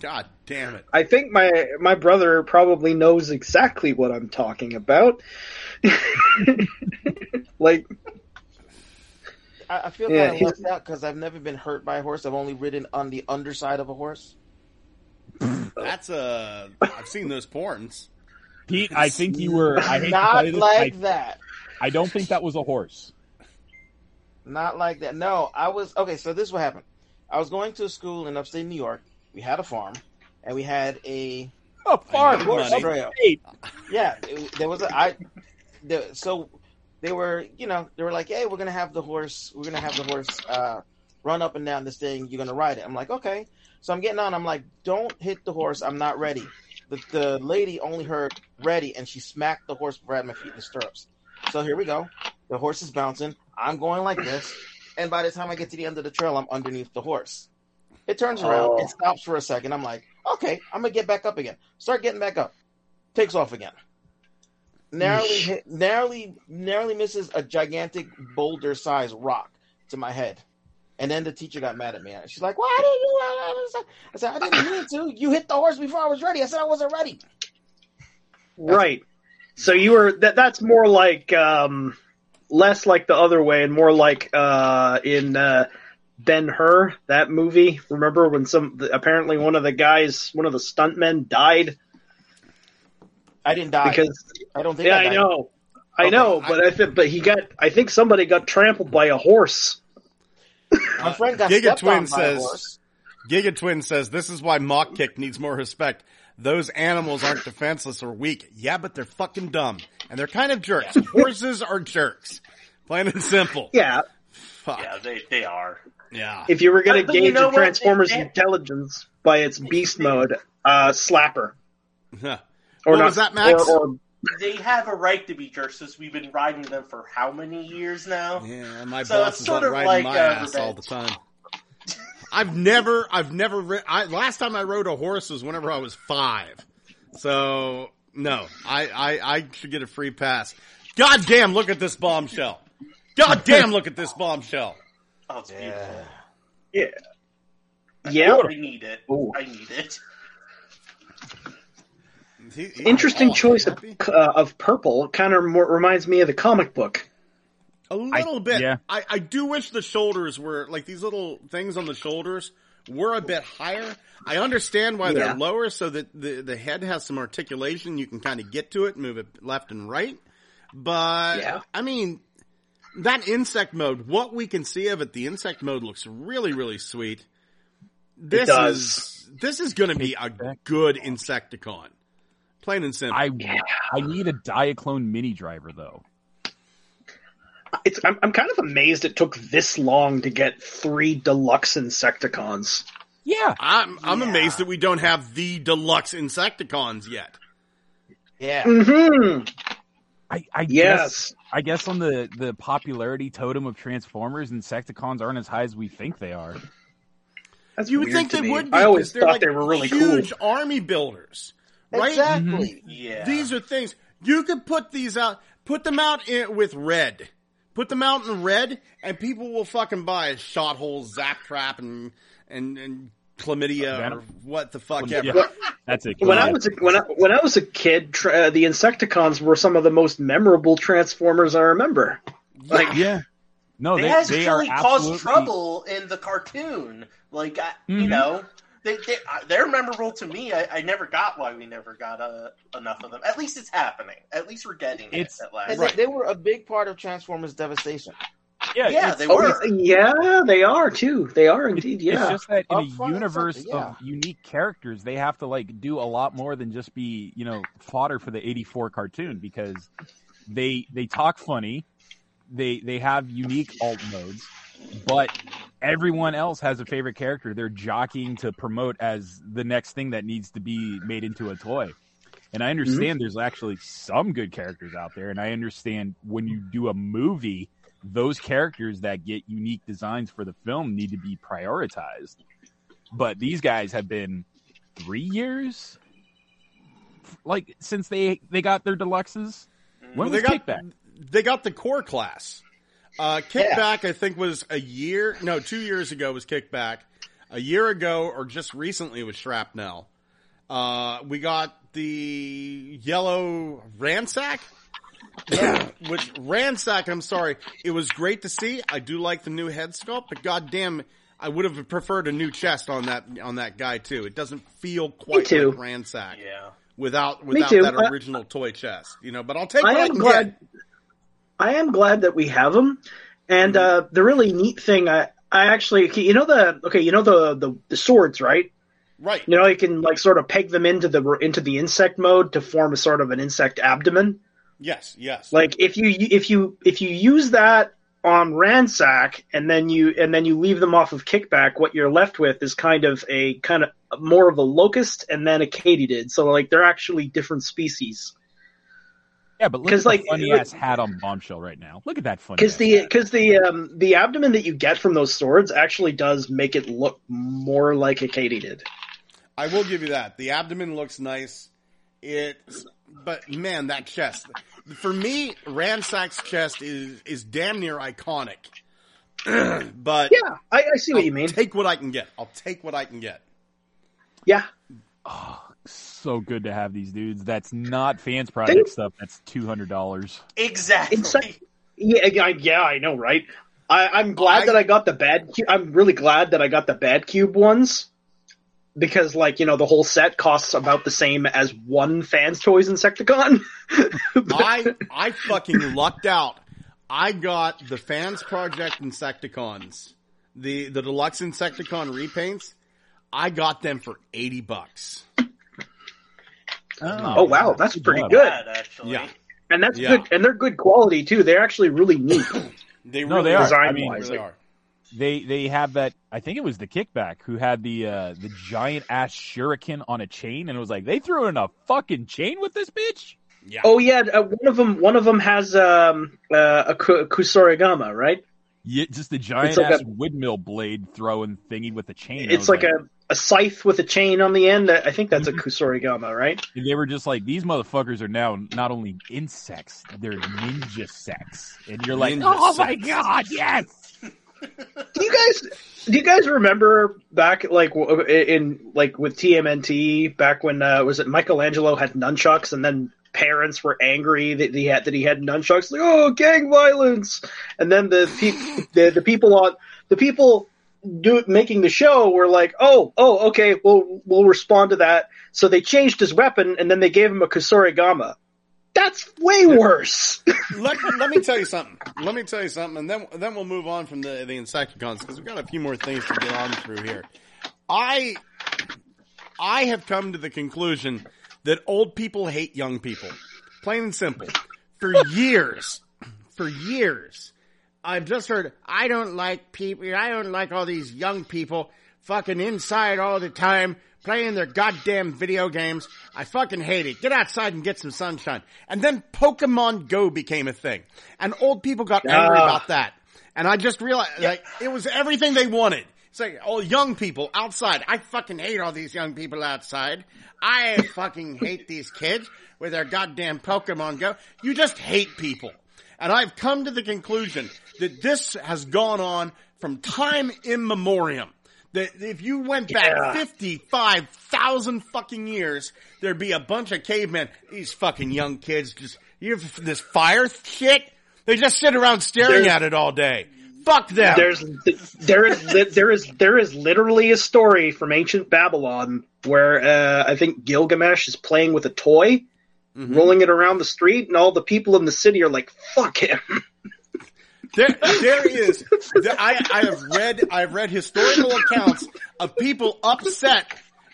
God damn it! I think my brother probably knows exactly what I'm talking about. I feel kind of left out because I've never been hurt by a horse. I've only ridden on the underside of a horse. I've seen those porns. Pete, I think you were... I hate to tell you this. I don't think that was a horse. Not like that. No, I was... Okay, so this is what happened. I was going to a school in upstate New York. We had a farm, and we had a A farm. Yeah, there was a. So they were, you know, they were like, hey, we're gonna have the horse. We're gonna have the horse run up and down this thing. You're gonna ride it. I'm like, okay. So I'm getting on. I'm like, don't hit the horse. I'm not ready. The lady only heard ready, and she smacked the horse right at my feet in the stirrups. So here we go. The horse is bouncing. I'm going like this. And by the time I get to the end of the trail, I'm underneath the horse. It turns around. It stops for a second. I'm like, okay, I'm going to get back up again. Start getting back up. Takes off again. Narrowly misses a gigantic boulder-sized rock to my head. And then the teacher got mad at me. She's like, why didn't you? I said, I didn't mean to. You hit the horse before I was ready. I said I wasn't ready. Right. So you were that's more like less like the other way and more like in Ben-Hur, that movie. Remember when apparently one of the stuntmen died? I didn't die. Because I don't think I died. I know, but I think somebody got trampled by a horse. My friend got stepped on by a horse. Gigatwin says this is why Mock Kick needs more respect. Those animals aren't defenseless or weak. Yeah, but they're fucking dumb. And they're kind of jerks. Yeah. Horses are jerks. Plain and simple. Yeah. Fuck. Yeah, they are. Yeah. If you were going to gauge a Transformers intelligence by its beast mode, slapper. Huh. Or what was that, Max? Or... They have a right to be jerks because we've been riding them for how many years now? Yeah, my boss is riding my ass all the time. Last time I rode a horse was whenever I was 5. So, no, I should get a free pass. Goddamn, look at this bombshell. Oh, it's beautiful. Yeah. Yeah. I need it. Ooh. I need it. Interesting choice of purple. Kind of reminds me of the comic book. A little bit. Yeah. I do wish the shoulders were, like these little things on the shoulders were a bit higher. I understand why they're lower so that the head has some articulation. You can kind of get to it, move it left and right. But, I mean, that insect mode, what we can see of it, the insect mode looks really, really sweet. This is going to be a good Insecticon. Plain and simple. I need a Diaclone mini driver, though. I'm kind of amazed it took this long to get 3 deluxe Insecticons. Yeah. I'm amazed that we don't have the deluxe Insecticons yet. Yeah. Mm-hmm. I guess on the popularity totem of Transformers, Insecticons aren't as high as we think they are. That's you would think they would be. I always thought they were really huge army builders. Right? Exactly. Mm-hmm. Yeah. These are things. You could put these out. Put them out with red. Put them out in red, and people will fucking buy a shot hole, zap trap, and chlamydia or what the fuck ever. That's it. When I was a kid, the Insecticons were some of the most memorable Transformers I remember. Yeah. No, they actually caused trouble in the cartoon. Like you know, they're memorable to me. I never got why we never got enough of them. At least it's happening. At least we're getting it at last. Right. They were a big part of Transformers Devastation. Yeah, they were. Yeah, they are too. They are indeed. Yeah, it's just that in a universe of unique characters, they have to like do a lot more than just be, you know, fodder for the '84 cartoon because they talk funny, they have unique alt modes, but everyone else has a favorite character they're jockeying to promote as the next thing that needs to be made into a toy. And I understand there's actually some good characters out there, and I understand when you do a movie, those characters that get unique designs for the film need to be prioritized. But these guys have been 3 years since they got their deluxes. When was Kickback? They got the core class. Kickback, I think, was 2 years ago was Kickback. A year ago, or just recently, was Shrapnel. We got the yellow Ransack. Yeah, which Ransack, I'm sorry, it was great to see. I do like the new head sculpt, but goddamn, I would have preferred a new chest on that guy too. It doesn't feel quite like Ransack. Yeah. Without that original toy chest, you know. But I'll take. I am glad that we have them, and the really neat thing, I actually, the swords, right? Right. You know, you can like sort of peg them into the insect mode to form a sort of an insect abdomen. Yes, yes. Like if you use that on Ransack and then you leave them off of Kickback, what you're left with is kind of more of a locust and then a katydid. So like they're actually different species. Yeah, but look at the funny-ass hat on Bombshell right now. Look at that funny ass hat. Because the abdomen that you get from those swords actually does make it look more like a katydid. I will give you that. The abdomen looks nice. But, man, that chest. For me, Ransack's chest is damn near iconic. But yeah, I see what you mean. I'll take what I can get. Yeah. Oh, so good to have these dudes. That's not fans project stuff. That's $200. Exactly. Yeah, I know, right? I'm really glad that I got the Bad Cube ones because, like, you know, the whole set costs about the same as one Fans Toys Insecticon. I fucking lucked out. I got the Fans Project Insecticons, the deluxe Insecticon repaints. I got them for $80. Oh wow, that's pretty good. Actually. Yeah. And that's good, and they're good quality too. They're actually really neat. They are. I mean, really are. They have that. I think it was the Kickback who had the giant ass shuriken on a chain, and it was like they threw in a fucking chain with this bitch. Yeah. Oh yeah, one of them has a Kusorigama, right? Yeah, just a giant like ass windmill blade throwing thingy with a chain. It's like a scythe with a chain on the end. I think that's a Kusorigama, right? And they were just like, these motherfuckers are now not only insects, they're ninja sex. And you're like, my god, yes! Do you guys remember back like in like with TMNT back when was it Michelangelo had nunchucks and then parents were angry that he had nunchucks, like, oh, gang violence, and then the people making the show were like, oh, okay, we'll respond to that. So they changed his weapon, and then they gave him a Kusorigama. That's way worse. let me tell you something. And then we'll move on from the Insecticons because we've got a few more things to get on through here. I have come to the conclusion that old people hate young people. Plain and simple. For years, I've just heard, I don't like people, I don't like all these young people fucking inside all the time, playing their goddamn video games. I fucking hate it. Get outside and get some sunshine. And then Pokemon Go became a thing. And old people got angry about that. And I just realized, like, it was everything they wanted. It's like, oh, young people outside. I fucking hate all these young people outside. I fucking hate these kids with their goddamn Pokemon Go. You just hate people. And I've come to the conclusion that this has gone on from time immemorial. That if you went back 55,000 fucking years, there'd be a bunch of cavemen. These fucking young kids just, you have this fire shit. They just sit around staring at it all day. Fuck them. There is literally a story from ancient Babylon where I think Gilgamesh is playing with a toy, rolling it around the street, and all the people in the city are like, "Fuck him." I've read historical accounts of people upset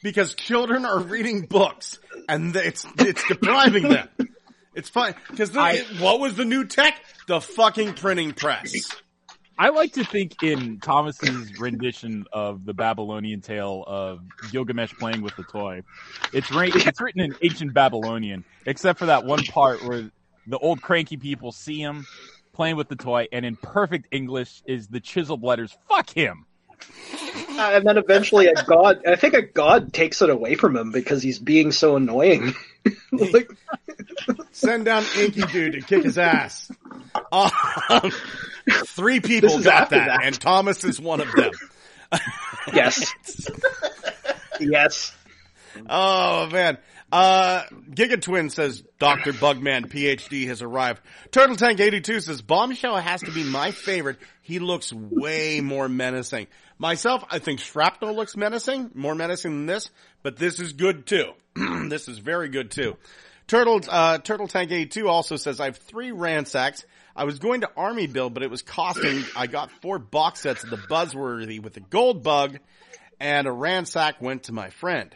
because children are reading books and it's depriving them. It's fine because what was the new tech? The fucking printing press. I like to think in Thomas's rendition of the Babylonian tale of Gilgamesh playing with the toy, it's written in ancient Babylonian, except for that one part where the old cranky people see him playing with the toy, and in perfect English is the chiseled letters, fuck him! And then eventually a god takes it away from him because he's being so annoying. Like, send down Inky Dude to kick his ass. Three people got that, and Thomas is one of them. Yes. Yes. Oh, man. Gigatwin says, Dr. Bugman, PhD, has arrived. Turtle Tank 82 says, Bombshell has to be my favorite. He looks way more menacing. Myself, I think Shrapnel looks menacing, more menacing than this, but this is good too. This is very good too. Turtle Tank 82 also says, I have 3 Ransacks. I was going to army build, but it was costing. I got 4 box sets of the Buzzworthy with the gold bug and a ransack went to my friend.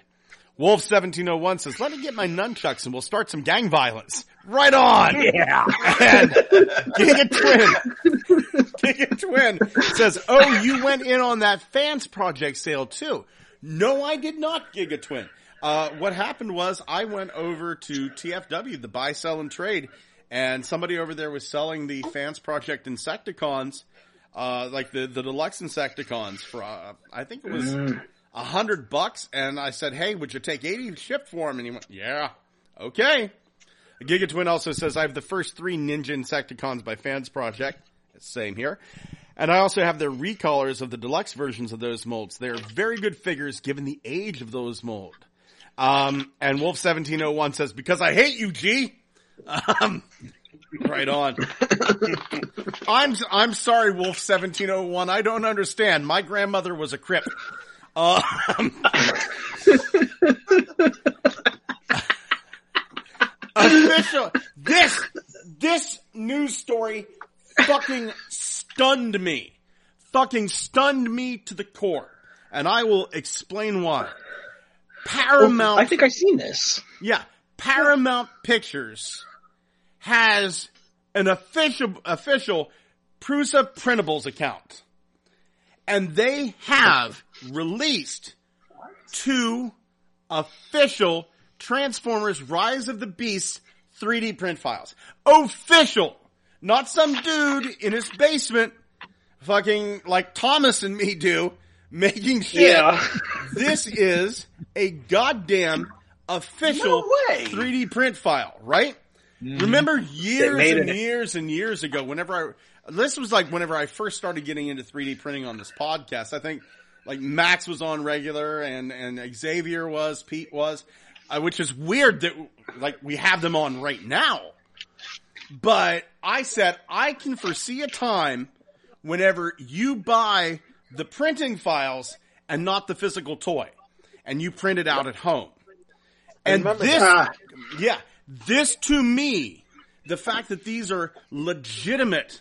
Wolf1701 says, let me get my nunchucks and we'll start some gang violence. Right on! Yeah! And Gigatwin says, oh, you went in on that fans project sale too. No, I did not, Gigatwin. What happened was I went over to TFW, the buy, sell, and trade, and somebody over there was selling the Fans Project Insecticons, like the deluxe Insecticons for, I think it was $100, and I said, hey, would you take 80 to ship for him? And he went, yeah, okay. Gigatwin also says, I have the first 3 Ninja Insecticons by Fans Project. Same here. And I also have their recolors of the deluxe versions of those molds. They're very good figures given the age of those molds. And Wolf1701 says, because I hate you, G. Right on. I'm sorry, Wolf1701. I don't understand. My grandmother was a Crip. Official. This news story fucking stunned me. Fucking stunned me to the core. And I will explain why. Paramount. Well, I think I've seen this. Yeah. Paramount Pictures has an official Prusa Printables account. And they have released 2 official Transformers Rise of the Beasts 3D print files. Official! Not some dude in his basement fucking like Thomas and me do. Making shit. Yeah. This is a goddamn official 3D print file, right? Mm. Remember years and years ago, whenever I first started getting into 3D printing on this podcast. I think like Max was on regular and Xavier was, Pete was, which is weird that like we have them on right now. But I said I can foresee a time whenever you buy the printing files and not the physical toy, and you print it out at home. And this to me, the fact that these are legitimate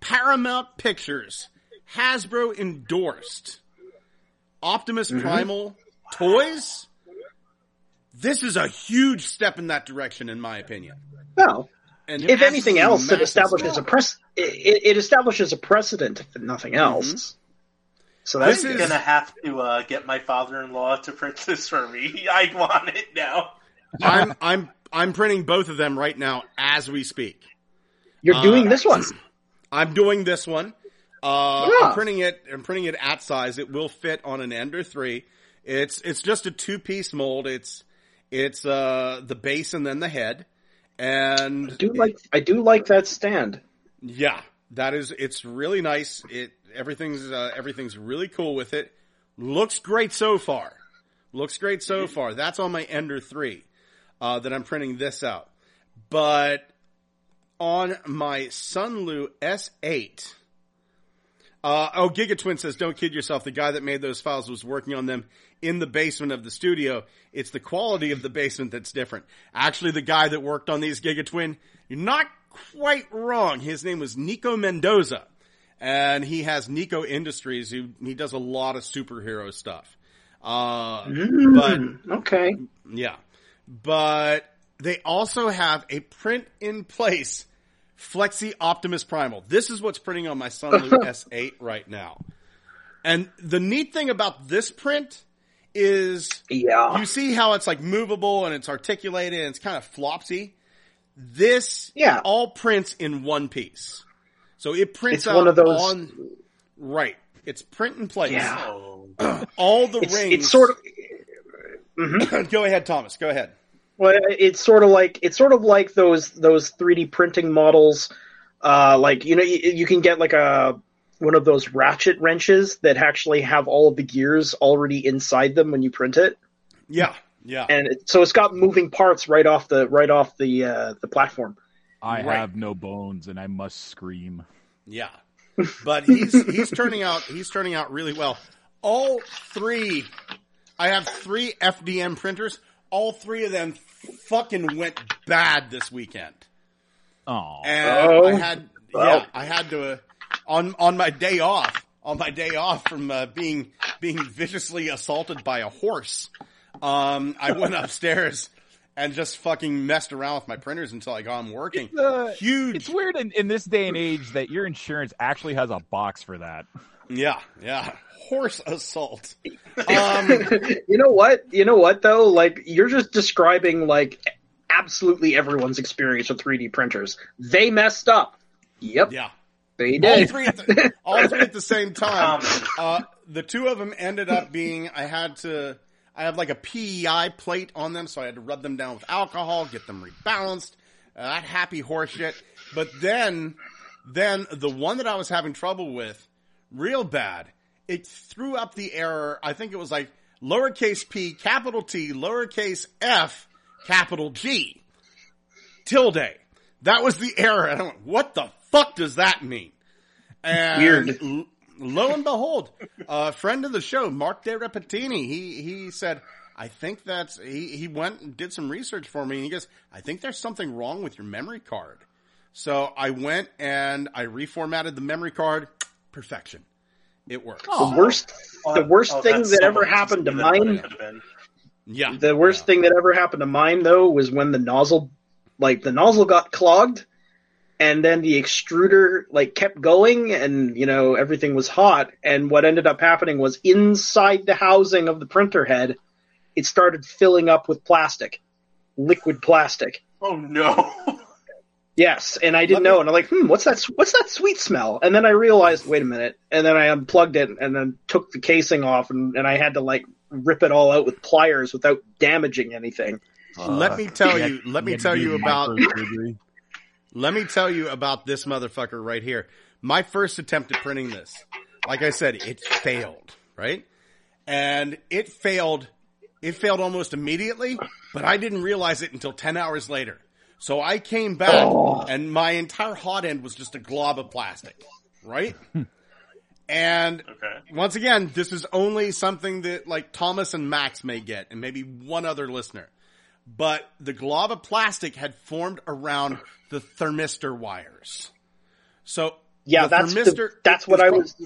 Paramount Pictures, Hasbro endorsed Optimus Primal toys. This is a huge step in that direction, in my opinion. Well, and if anything else, it establishes a precedent, if nothing else. So that's going to have to get my father-in-law to print this for me. I want it now. I'm printing both of them right now as we speak. You're doing this one. I'm doing this one. Yeah. I'm printing it at size. It will fit on an Ender 3. It's just a 2-piece mold. It's the base and then the head. And I do like that stand. Yeah. It's really nice. Everything's really cool with it. Looks great so far. That's on my Ender 3, that I'm printing this out. But on my Sunlu S8, Gigatwin says, don't kid yourself. The guy that made those files was working on them in the basement of the studio. It's the quality of the basement that's different. Actually, the guy that worked on these, Gigatwin, you're not quite wrong. His name was Nico Mendoza. And he has Nico Industries. He does a lot of superhero stuff. But okay. Yeah. But they also have a print in place Flexi Optimus Primal. This is what's printing on my Sunlu S8 right now. And the neat thing about this print is you see how it's like movable and it's articulated and it's kind of flopsy. This all prints in one piece. So it prints it's out one of those... on right. It's print in place. Yeah. All the rings. It's sort of. Go ahead, Thomas. Go ahead. Well, it's sort of like those 3D printing models. Like you can get like one of those ratchet wrenches that actually have all of the gears already inside them when you print it. Yeah, yeah. And so it's got moving parts right off the platform. I have no bones, and I must scream. Yeah, but he's turning out really well. All 3, I have 3 FDM printers. All 3 of them fucking went bad this weekend. Oh, and I had to on my day off on my day off from being viciously assaulted by a horse. I went upstairs and just fucking messed around with my printers until I got them working. Huge. It's weird in this day and age that your insurance actually has a box for that. Yeah, yeah. Horse assault. You know what? You know what though? Like, you're just describing like absolutely everyone's experience with 3D printers. They messed up. Yep. Yeah. They did. All three at the same time. The two of them ended up being, I had like a PEI plate on them, so I had to rub them down with alcohol, get them rebalanced, that happy horse shit. But then the one that I was having trouble with, real bad, it threw up the error. I think it was like lowercase p, capital T, lowercase f, capital G, tilde. That was the error. And I went, what the fuck does that mean? And weird. Lo and behold, a friend of the show, Mark De Repetini, he said, I think that's, he went and did some research for me, and he goes, I think there's something wrong with your memory card. So I went and I reformatted the memory card. Perfection. It worked. Oh. The worst thing that ever happened to mine. Yeah. The worst thing that ever happened to mine though was when the nozzle got clogged. And then the extruder, like, kept going, and, you know, everything was hot. And what ended up happening was inside the housing of the printer head, it started filling up with plastic. Liquid plastic. Oh, no. Yes, and I didn't know. And I'm like, what's that sweet smell? And then I realized, wait a minute. And then I unplugged it and then took the casing off, and I had to, like, rip it all out with pliers without damaging anything. Let me tell you about this motherfucker right here. My first attempt at printing this, like I said, it failed, right? And it failed almost immediately, but I didn't realize it until 10 hours later. So I came back and my entire hot end was just a glob of plastic, right? And once again, this is only something that like Thomas and Max may get and maybe one other listener. But the glob of plastic had formed around the thermistor wires. So yeah, that's what I was.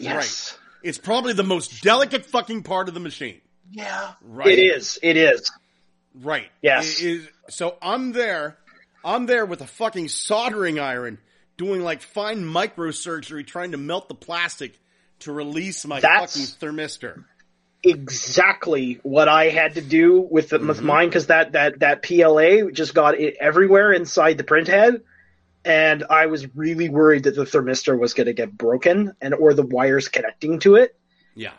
Right. It's probably the most delicate fucking part of the machine. Yeah. Right. It is. Right. Yes. So I'm there with a fucking soldering iron doing like fine microsurgery trying to melt the plastic to release my fucking thermistor. Exactly what I had to do with mine, because that PLA just got it everywhere inside the print head, and I was really worried that the thermistor was going to get broken or the wires connecting to it. Yeah.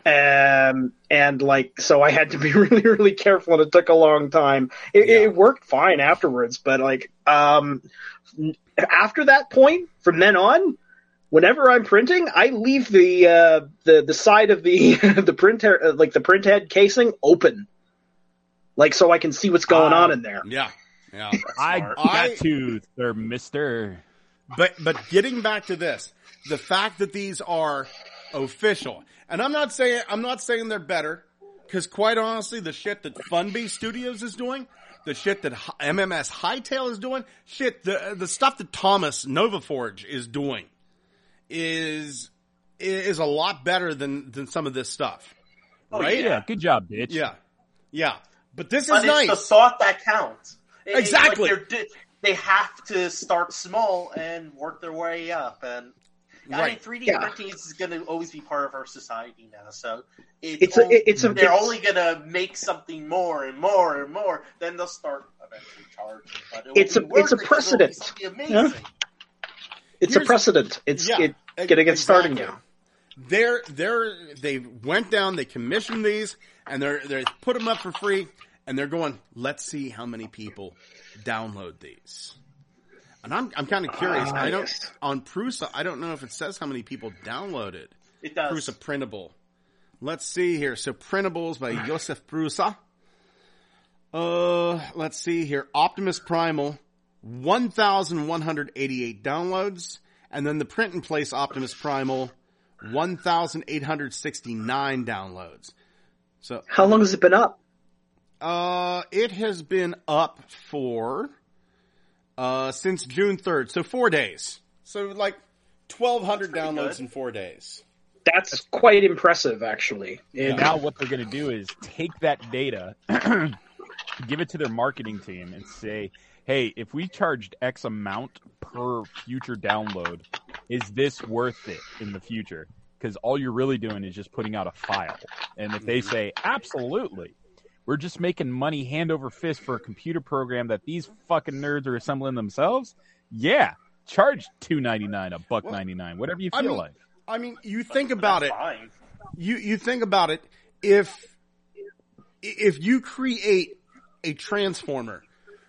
And like, so I had to be really, really careful, and it took a long time. It worked fine afterwards, but like, after that point, from then on, whenever I'm printing, I leave the side of the printer, like the print head casing, open, like so I can see what's going on in there. Yeah, yeah. But getting back to this, the fact that these are official, and I'm not saying they're better, because quite honestly, the shit that Funbee Studios is doing, the shit that MMS Hightail is doing, the stuff that Thomas NovaForge is doing is a lot better than some of this stuff. Oh, right? Yeah. Good job, bitch. Yeah. Yeah. But this is nice. It's the thought that counts. Exactly. Like they have to start small and work their way up. And right. I think 3D printing is going to always be part of our society now. So they're only going to make something more and more and more. Then they'll start eventually charging. But it's a precedent. It's a precedent. It's going to get starting now. They went down, they commissioned these, and they put them up for free, and they're going, let's see how many people download these. And I'm kind of curious. On Prusa, I don't know if it says how many people downloaded. It does. Prusa Printable. Let's see here. So Printables by Joseph Prusa. Let's see here. Optimus Primal. 1,188 downloads, and then the print and place Optimus Primal, 1,869 downloads. So how long has it been up? It has been up for since June 3rd, so 4 days. So like 1,200 downloads in 4 days. That's quite impressive, actually. And now what they're going to do is take that data, give it to their marketing team, and say, hey, if we charged X amount per future download, is this worth it in the future? Because all you're really doing is just putting out a file. And if they say, absolutely, we're just making money hand over fist for a computer program that these fucking nerds are assembling themselves, yeah, charge $2.99, $1.99, whatever you feel like. I mean, you think about it. You think about it. If you create a transformer,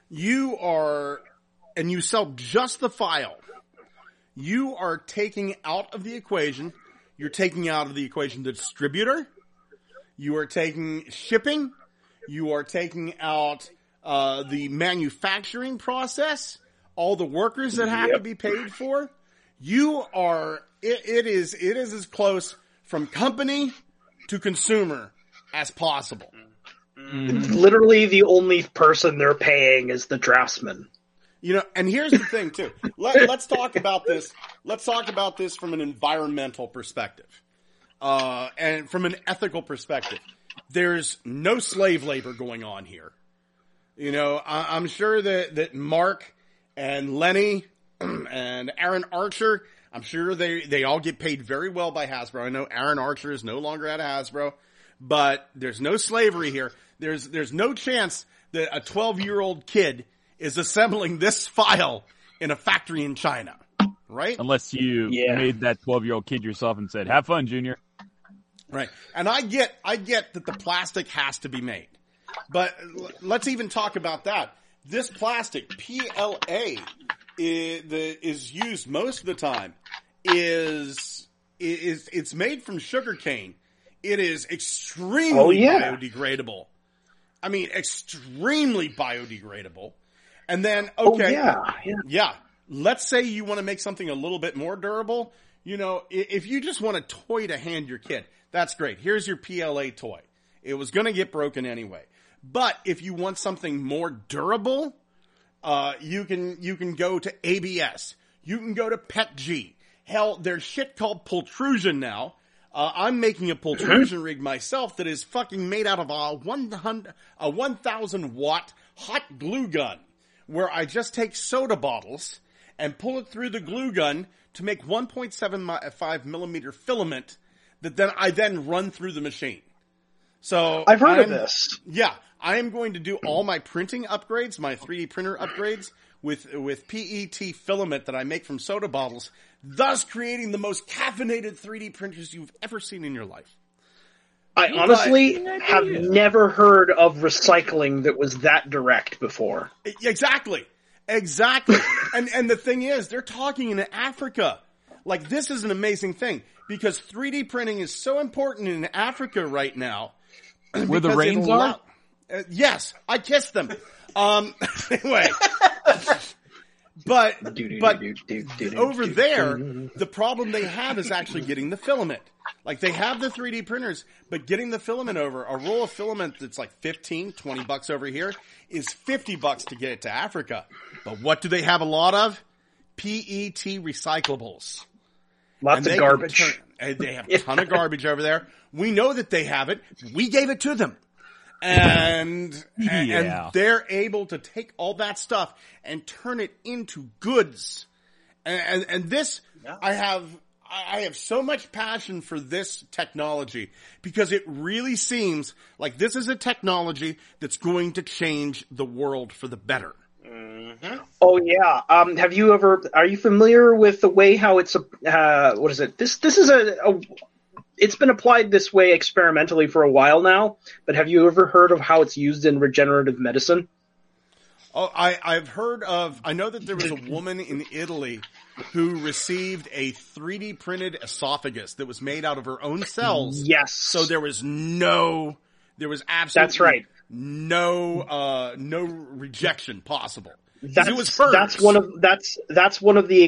you are, and you sell just the file, you are taking out of the equation. You're taking out of the equation the distributor. You are taking shipping. You are taking out the manufacturing process. All the workers that have to be paid for. You are, it is as close from company to consumer as possible. Literally the only person they're paying is the draftsman. You know, and here's the thing too. Let's talk about this. Let's talk about this from an environmental perspective. And from an ethical perspective. There's no slave labor going on here. You know, I'm sure that Mark and Lenny and Aaron Archer, I'm sure they all get paid very well by Hasbro. I know Aaron Archer is no longer at Hasbro, but there's no slavery here. There's no chance that a 12-year-old kid is assembling this file in a factory in China, right? Unless you made that 12-year-old kid yourself and said, "Have fun, Junior." Right. And I get that the plastic has to be made, but let's even talk about that. This plastic, PLA, is used most of the time. It's made from sugarcane. It is extremely biodegradable. I mean, extremely biodegradable. And then, okay, let's say you want to make something a little bit more durable. You know, if you just want a toy to hand your kid, that's great. Here's your PLA toy. It was going to get broken anyway. But if you want something more durable, you can go to ABS. You can go to PETG. Hell, there's shit called pultrusion now. I'm making a pultrusion rig myself that is fucking made out of a 1,000 watt hot glue gun, where I just take soda bottles and pull it through the glue gun to make 1.75 millimeter filament that then I run through the machine. So I've heard of this. Yeah, I am going to do all my printing upgrades, my 3D printer upgrades with PET filament that I make from soda bottles, thus creating the most caffeinated 3D printers you've ever seen in your life. I honestly have never heard of recycling that was that direct before. Exactly. and the thing is, they're talking in Africa. Like, this is an amazing thing, because 3D printing is so important in Africa right now. Where the rains are? Yes, I kissed them. Anyway. But over there, the problem they have is actually getting the filament. Like, they have the 3D printers, but getting the filament over, a roll of filament that's like $15-$20 over here is $50 to get it to Africa. But what do they have a lot of? PET recyclables. Lots of garbage. They have a ton of garbage over there. We know that they have it. We gave it to them. And they're able to take all that stuff and turn it into goods. And this, I have so much passion for this technology, because it really seems like this is a technology that's going to change the world for the better. Mm-hmm. Oh yeah. Are you familiar with the way how it's, what is it? This is it's been applied this way experimentally for a while now, but have you ever heard of how it's used in regenerative medicine? Oh, I know that there was a woman in Italy who received a 3D printed esophagus that was made out of her own cells. Yes. So there was absolutely no rejection possible. That's one of the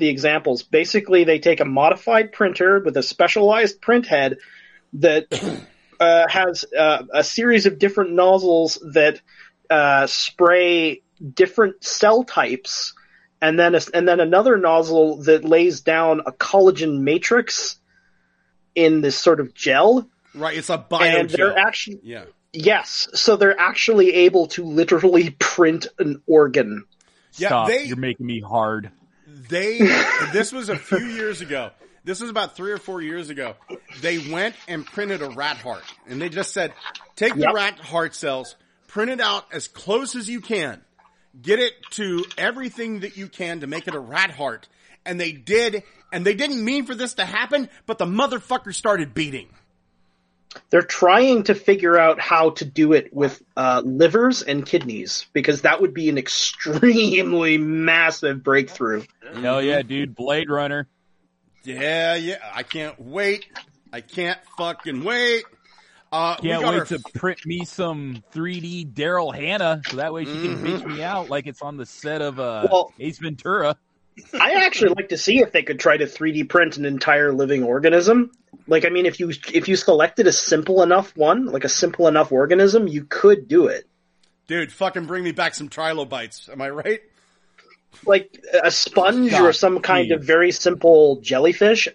examples. Basically, they take a modified printer with a specialized print head that has a series of different nozzles that spray different cell types and then another nozzle that lays down a collagen matrix in this sort of gel. Right, it's a bio-gel. And they're actually, yeah. Yes, so they're actually able to literally print an organ. Yeah, stop, you're making me hard. This was a few years ago. This was about 3 or 4 years ago. They went and printed a rat heart. And they just said, take the rat heart cells, print it out as close as you can. Get it to everything that you can to make it a rat heart. And they did. And they didn't mean for this to happen, but the motherfucker started beating. They're trying to figure out how to do it with livers and kidneys, because that would be an extremely massive breakthrough. Hell yeah, dude. Blade Runner. Yeah. I can't wait. I can't fucking wait. To print me some 3D Daryl Hannah, so that way she can bitch me out like it's on the set of Ace Ventura. I actually like to see if they could try to 3D print an entire living organism. Like, I mean, if you selected a simple enough one, like a simple enough organism, you could do it. Dude, fucking bring me back some trilobites. Am I right? Like a sponge or some kind of very simple jellyfish.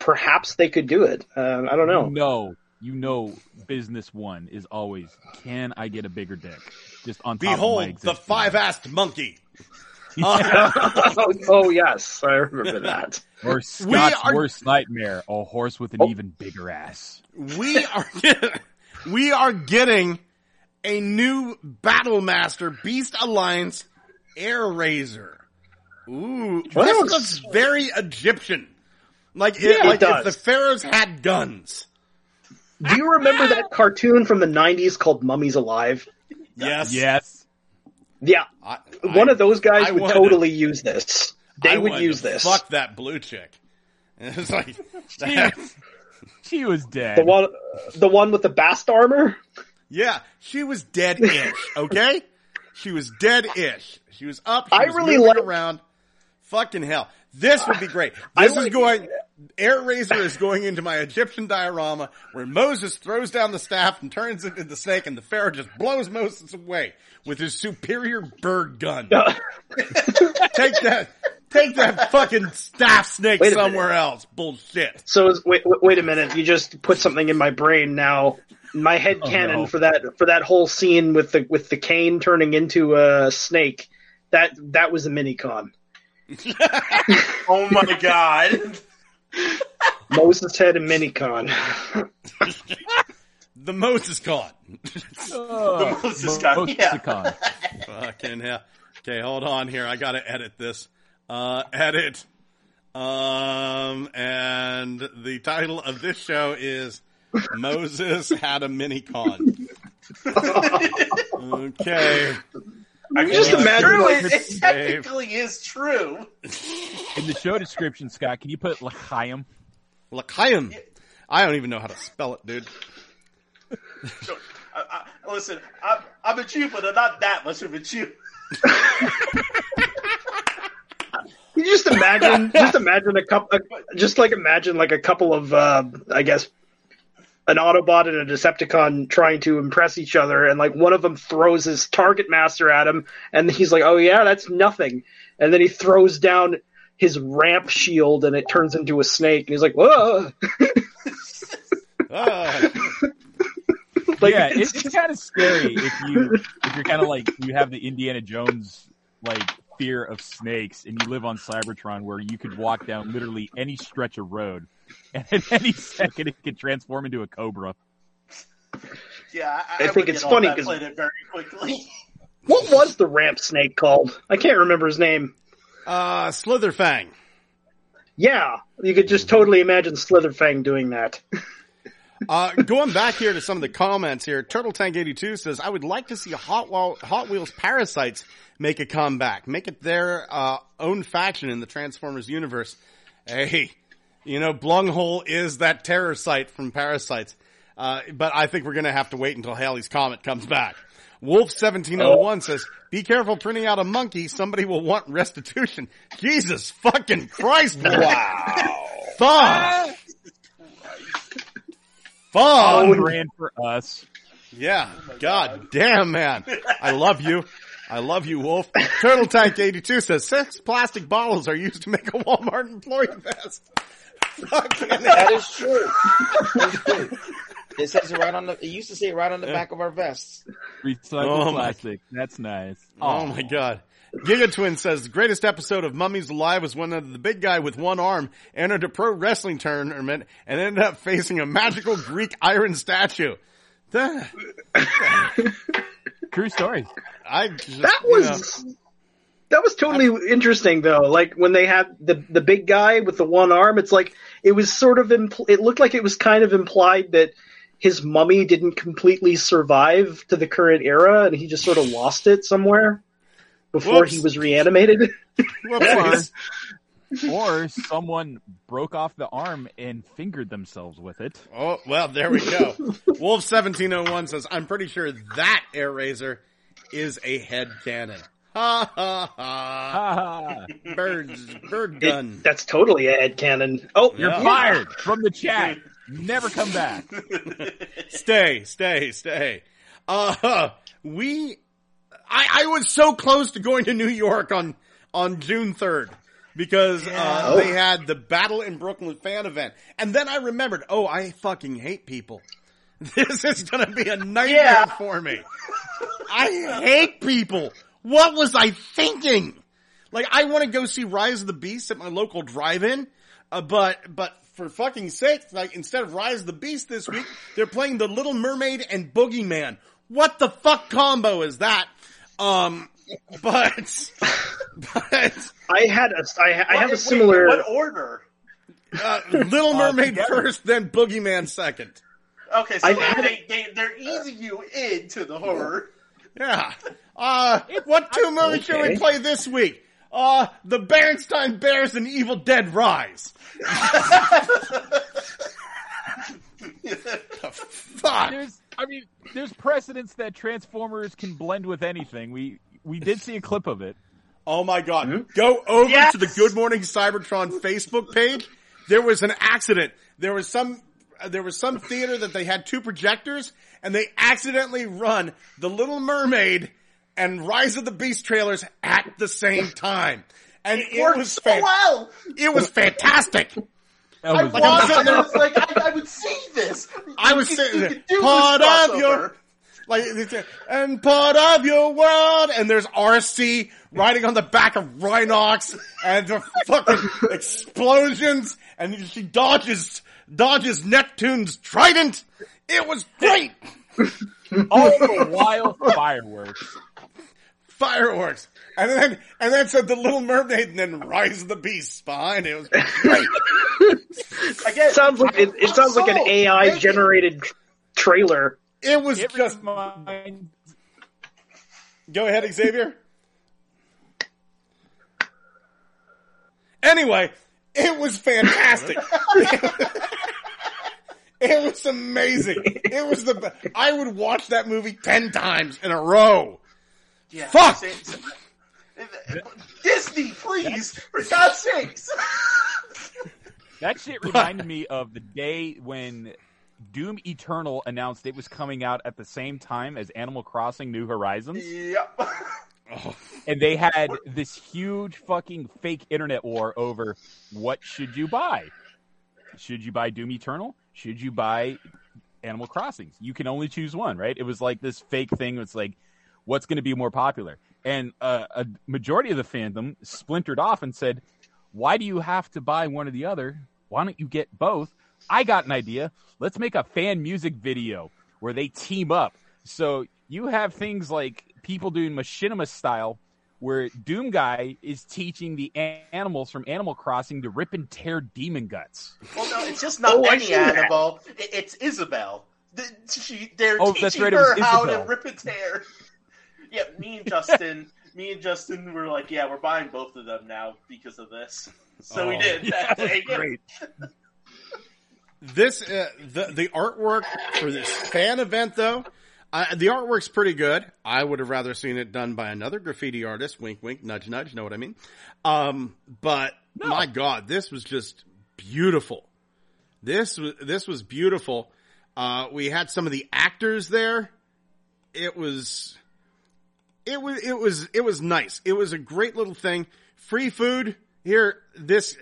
Perhaps they could do it. I don't know. No. You know, business one is always, can I get a bigger dick? Just on top of my existence. Behold, the five-assed monkey. Oh, yes. I remember that. Or Scott's worst nightmare, a horse with an even bigger ass. We are getting a new Battlemaster Beast Alliance Air Razor. Ooh. This looks very Egyptian. Like if the pharaohs had guns. Do you remember that cartoon from the 90s called Mummies Alive? Yes. Yeah. One of those guys would totally use this. They would use this. Fuck that blue chick. It's like, she was dead. The one with the bast armor? Yeah, she was dead-ish, okay? She was dead-ish. She was up, she was moving around. Fucking hell. This would be great. Air Razor is going into my Egyptian diorama where Moses throws down the staff and turns it into the snake, and the pharaoh just blows Moses away with his superior bird gun. Take that fucking staff snake somewhere else. Bullshit. So wait a minute. You just put something in my brain now. My head canon for that whole scene with the cane turning into a snake. That was a mini-con. Oh my god. Moses had a mini-con. The Moses con. The Moses con. Yeah. Fucking hell. Okay, hold on here. I gotta edit this. Edit. And the title of this show is Moses Had a Mini-Con. Okay. I can just imagine. It technically is true. In the show description, Scott, can you put L'chaim? L'chaim. I don't even know how to spell it, dude. Listen, I'm a Jew, but I'm not that much of a Jew. You just imagine a couple of, I guess, an Autobot and a Decepticon trying to impress each other, and like one of them throws his target master at him, and he's like, oh yeah, that's nothing. And then he throws down his ramp shield and it turns into a snake, and he's like, whoa. Yeah, it's kind of scary if you're kind of like, you have the Indiana Jones like fear of snakes and you live on Cybertron where you could walk down literally any stretch of road, and at any second, it could transform into a cobra. Yeah, I think it's funny because played it very quickly. What was the ramp snake called? I can't remember his name. Slitherfang. Yeah, you could just totally imagine Slitherfang doing that. Going back here to some of the comments here, Turtle Tank 82 says, I would like to see Hot Wheels Parasites make a comeback. Make it their own faction in the Transformers universe. Hey. You know, Blunghole is that terror site from Parasites. But I think we're going to have to wait until Halley's Comet comes back. Wolf1701 says, be careful printing out a monkey. Somebody will want restitution. Jesus fucking Christ. Wow. Fuck. Fun. $1,000 for us. Yeah. Oh God damn, man. I love you. I love you, Wolf. Turtle Tank 82 says 6 plastic bottles are used to make a Walmart employee vest. That is true. That's true. It says it right on the. It used to say it right on the back of our vests. Recycled plastic. That's nice. Oh my god. Gigatwin says the greatest episode of Mummies Alive was when the big guy with one arm entered a pro wrestling tournament and ended up facing a magical Greek iron statue. True story. That was totally interesting though. Like when they had the big guy with the one arm, it's like it was sort of it looked like it was kind of implied that his mummy didn't completely survive to the current era, and he just sort of lost it somewhere before he was reanimated. Or someone broke off the arm and fingered themselves with it. Oh, well, there we go. Wolf1701 says, I'm pretty sure that air razor is a head cannon. Ha, ha, ha. Bird gun. That's totally a head cannon. Oh, you're fired from the chat. Never come back. Stay. I was so close to going to New York on June 3rd. Because they had the Battle in Brooklyn fan event. And then I remembered, I fucking hate people. This is going to be a nightmare for me. I hate people. What was I thinking? Like, I want to go see Rise of the Beasts at my local drive-in. But for fucking sake, like, instead of Rise of the Beast this week, they're playing The Little Mermaid and Boogeyman. What the fuck combo is that? But I have a similar. What order? Little Mermaid first, then Boogeyman second. Okay, so they're easing you into the horror. Yeah. What two movies should we play this week? The Berenstain Bears and Evil Dead Rise. Fuck. There's precedence that Transformers can blend with anything. We did see a clip of it. Oh my god. Mm-hmm. Go over to the Good Morning Cybertron Facebook page. There was an accident. There was some theater that they had two projectors and they accidentally run The Little Mermaid and Rise of the Beast trailers at the same time. And it worked so well. It was fantastic. I would see this. Part of your world, and there's RC riding on the back of Rhinox, and the fucking explosions, and she dodges Neptune's trident. It was great. All the while, fireworks. And then said The Little Mermaid, and then Rise of the Beasts behind it. It was great. It sounds like an AI generated trailer. It was just mine. Go ahead, Xavier. Anyway, it was fantastic. It was amazing. It was I would watch that movie 10 times in a row. Yeah, fuck. Disney, please, for God's sakes. That shit reminded me of the day when Doom Eternal announced it was coming out at the same time as Animal Crossing New Horizons. Yep. And they had this huge fucking fake internet war over what should you buy? Should you buy Doom Eternal? Should you buy Animal Crossing? You can only choose one, right? It was like this fake thing. It's like, what's going to be more popular? And a majority of the fandom splintered off and said, why do you have to buy one or the other? Why don't you get both? I got an idea. Let's make a fan music video where they team up. So you have things like people doing machinima style where Doom Guy is teaching the animals from Animal Crossing to rip and tear demon guts. Well, no, it's just not any animal. It's Isabel. They're teaching her how to rip and tear. Yeah, me and Justin were like, yeah, we're buying both of them now because of this. So we did. Yeah, that was great. This the artwork for this fan event, though, the artwork's pretty good. I would have rather seen it done by another graffiti artist. Wink, wink, nudge, nudge. Know what I mean? My God, this was just beautiful. This was beautiful. We had some of the actors there. It was It was nice. It was a great little thing. Free food here. It's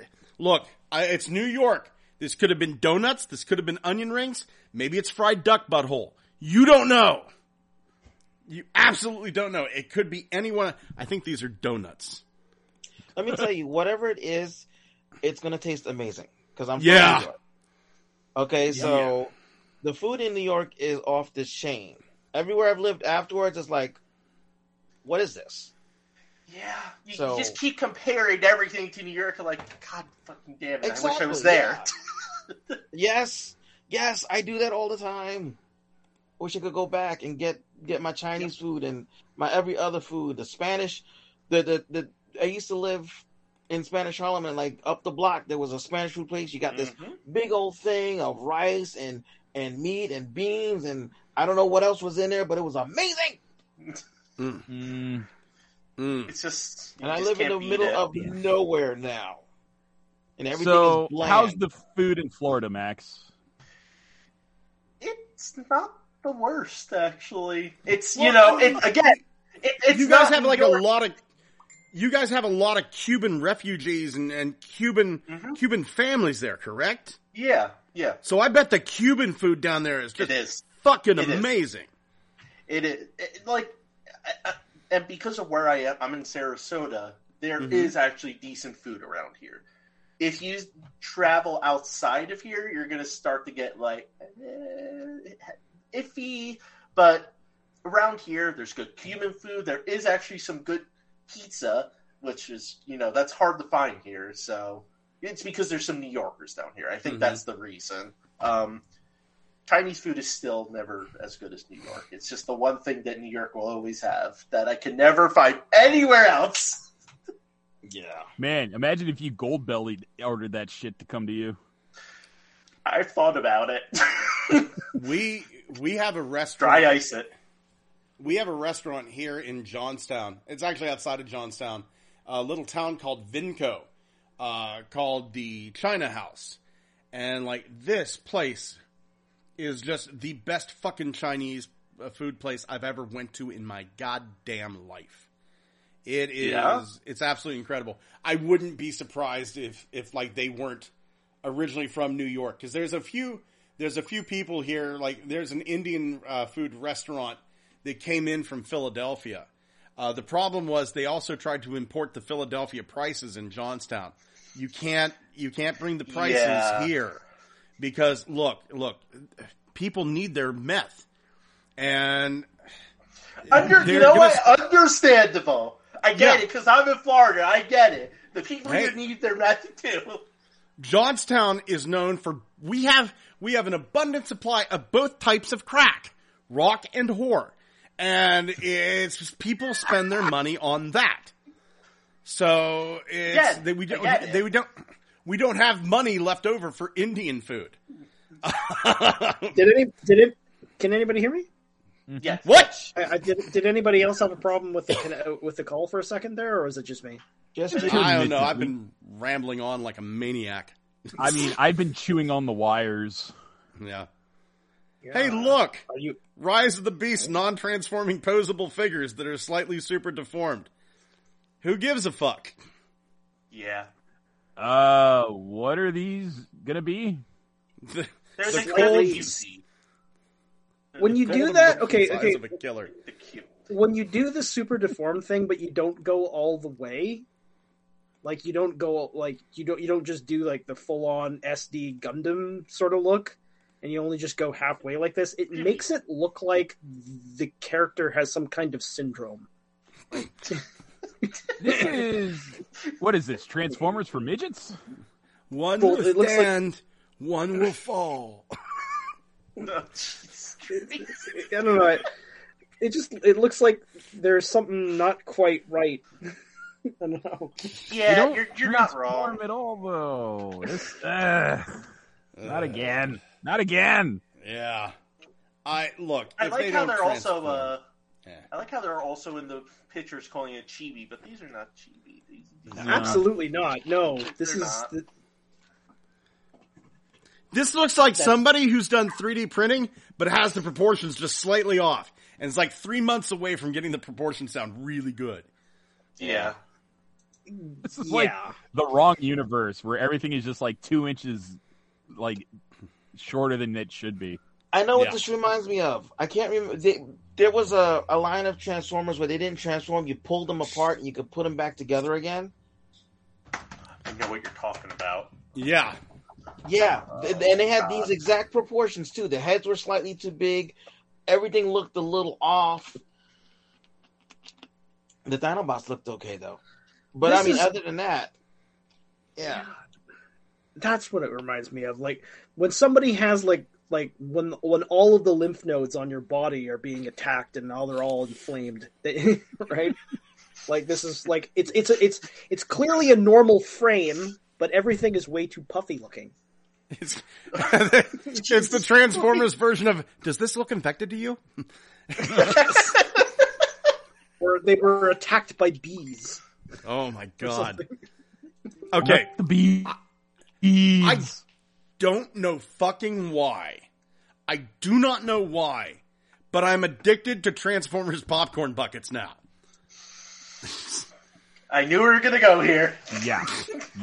New York. This could have been donuts. This could have been onion rings. Maybe it's fried duck butthole. You don't know. You absolutely don't know. It could be anyone. I think these are donuts. Let me tell you, whatever it is, it's going to taste amazing because I'm from New York. Okay, so the food in New York is off the chain. Everywhere I've lived afterwards, it's like, what is this? Yeah, you just keep comparing everything to New York. Like, God fucking damn it! Exactly, I wish I was there. Yeah. yes, I do that all the time. I wish I could go back and get my Chinese food and my every other food. The Spanish, I used to live in Spanish Harlem, and like up the block there was a Spanish food place. You got this big old thing of rice and meat and beans, and I don't know what else was in there, but it was amazing. It's just, and I live in the middle of nowhere now, and everything is bland. So, how's the food in Florida, Max? It's not the worst, actually. It's you guys have like a lot of, you guys have a lot of Cuban refugees and Cuban families there, correct? Yeah. So I bet the Cuban food down there is amazing. And because of where I am, I'm in Sarasota, there is actually decent food around here. If you travel outside of here, you're going to start to get, like, iffy. But around here, there's good Cuban food. There is actually some good pizza, which is, that's hard to find here. So it's because there's some New Yorkers down here. I think that's the reason. Chinese food is still never as good as New York. It's just the one thing that New York will always have that I can never find anywhere else. Yeah. Man, imagine if you gold-bellied ordered that shit to come to you. I've thought about it. We have a restaurant. Dry ice it. We have a restaurant here in Johnstown. It's actually outside of Johnstown. A little town called Vinco, called the China House. And, like, this place is just the best fucking Chinese food place I've ever went to in my goddamn life. It is, it's absolutely incredible. I wouldn't be surprised if like they weren't originally from New York. Cause there's a few people here, like there's an Indian food restaurant that came in from Philadelphia. The problem was they also tried to import the Philadelphia prices in Johnstown. You can't bring the prices here. Because look, people need their meth, and understandable. I get it because I'm in Florida. I get it. The people here need their meth too. Johnstown is known for we have an abundant supply of both types of crack, rock and whore, and it's people spend their money on that. So it's We don't have money left over for Indian food. Can anybody hear me? Yes. What? Did anybody else have a problem with the call for a second there, or was it just me? I don't know. I've been rambling on like a maniac. I mean, I've been chewing on the wires. Yeah. Hey, look! Rise of the Beasts, non-transforming posable figures that are slightly super deformed. Who gives a fuck? Yeah. What are these gonna be? When you do that, okay. Of a killer. When you do the super deformed thing, but you don't go all the way, like you don't just do like the full on SD Gundam sort of look, and you only just go halfway like this. It makes it look like the character has some kind of syndrome. This is, what is this, Transformers for midgets? One will stand, one will fall. No, I don't know. It looks like there's something not quite right. I don't know. Yeah, you're not wrong at all, though. This, not again. Not again. Yeah. I like how they're also in the pictures calling it chibi, but these are not chibi. Absolutely not. No, this looks like somebody who's done 3D printing, but has the proportions just slightly off. and it's like 3 months away from getting the proportions sound really good. Yeah. This is like the wrong universe where everything is just like 2 inches like shorter than it should be. I know what this reminds me of. I can't remember. There was a line of Transformers where they didn't transform. You pulled them apart and you could put them back together again. I know what you're talking about. Yeah. Yeah. And they had these exact proportions, too. The heads were slightly too big. Everything looked a little off. The Dinobots looked okay, though. But, this other than that, that's what it reminds me of. Like, when somebody has, like when all of the lymph nodes on your body are being attacked and now they're all inflamed, right? Like this is like it's clearly a normal frame, but everything is way too puffy looking. It's the Transformers version of "Does this look infected to you?" Or they were attacked by bees. Oh my god! Okay, the bees. I don't know fucking why. I do not know why, but I'm addicted to Transformers popcorn buckets now. I knew we were going to go here. Yeah.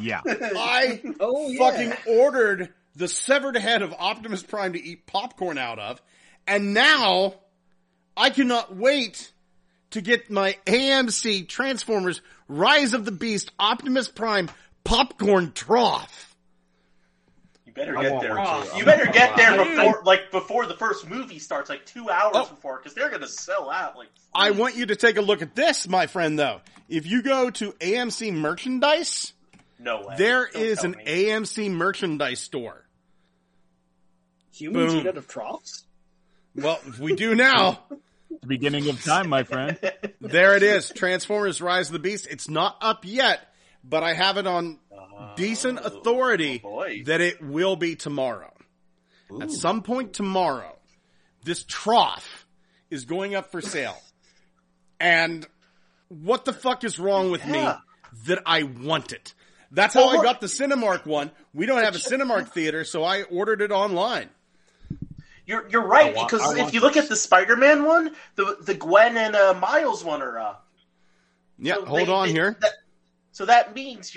Yeah. I fucking ordered the severed head of Optimus Prime to eat popcorn out of, and now I cannot wait to get my AMC Transformers Rise of the Beast Optimus Prime popcorn trough. You better get there before the first movie starts, like 2 hours before, because they're going to sell out. Like, I want you to take a look at this, my friend, though. If you go to AMC merchandise, there is an AMC merchandise store. Humans eat out of troughs? Well, we do now. The beginning of time, my friend. There it is. Transformers Rise of the Beast. It's not up yet, but I have it on decent authority that it will be tomorrow. Ooh. At some point tomorrow, this trough is going up for sale. And what the fuck is wrong with me that I want it? That's how I got the Cinemark one. We don't have a Cinemark theater, so I ordered it online. You're right, because if you look at the Spider-Man one, the Gwen and Miles one are up. Yeah, so hold on here. So that means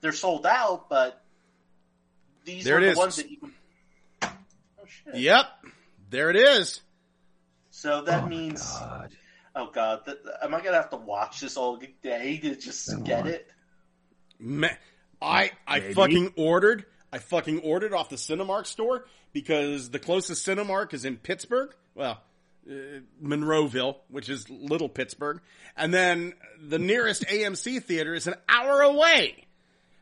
they're sold out, but these are the ones that you can... Oh, shit. Yep. There it is. So that means... God. Oh, God. Am I going to have to watch this all day to just get it? Man, I fucking ordered off the Cinemark store because the closest Cinemark is in Pittsburgh. Well... Monroeville, which is Little Pittsburgh, and then the nearest AMC theater is an hour away.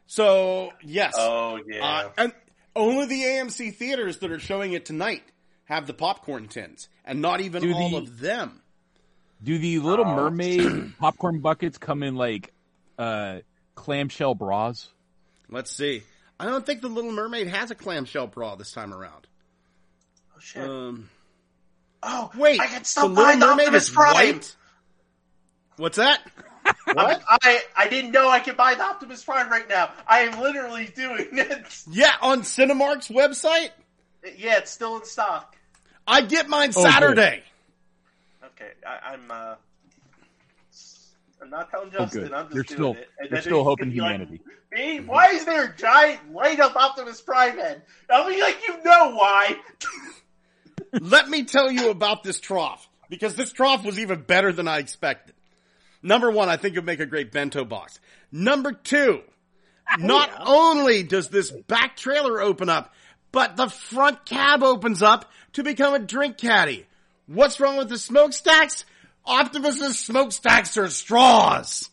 So yes, and only the AMC theaters that are showing it tonight have the popcorn tins, and not even of them. Do the Little Mermaid popcorn buckets come in like clamshell bras? Let's see. I don't think the Little Mermaid has a clamshell bra this time around. Oh shit. Oh, wait. I can stop buying the Optimus Prime. White? What's that? What? I didn't know I could buy the Optimus Prime right now. I am literally doing it. Yeah, on Cinemark's website? Yeah, it's still in stock. I get mine Saturday. Good. Okay, I'm not telling Justin. I'm just doing it. And you're still hoping humanity. Like, hey, why is there a giant light-up Optimus Prime head? I'll be like, you know why. Let me tell you about this trough, because this trough was even better than I expected. Number one, I think it would make a great bento box. Number two, not only does this back trailer open up, but the front cab opens up to become a drink caddy. What's wrong with the smokestacks? Optimus's smokestacks are straws.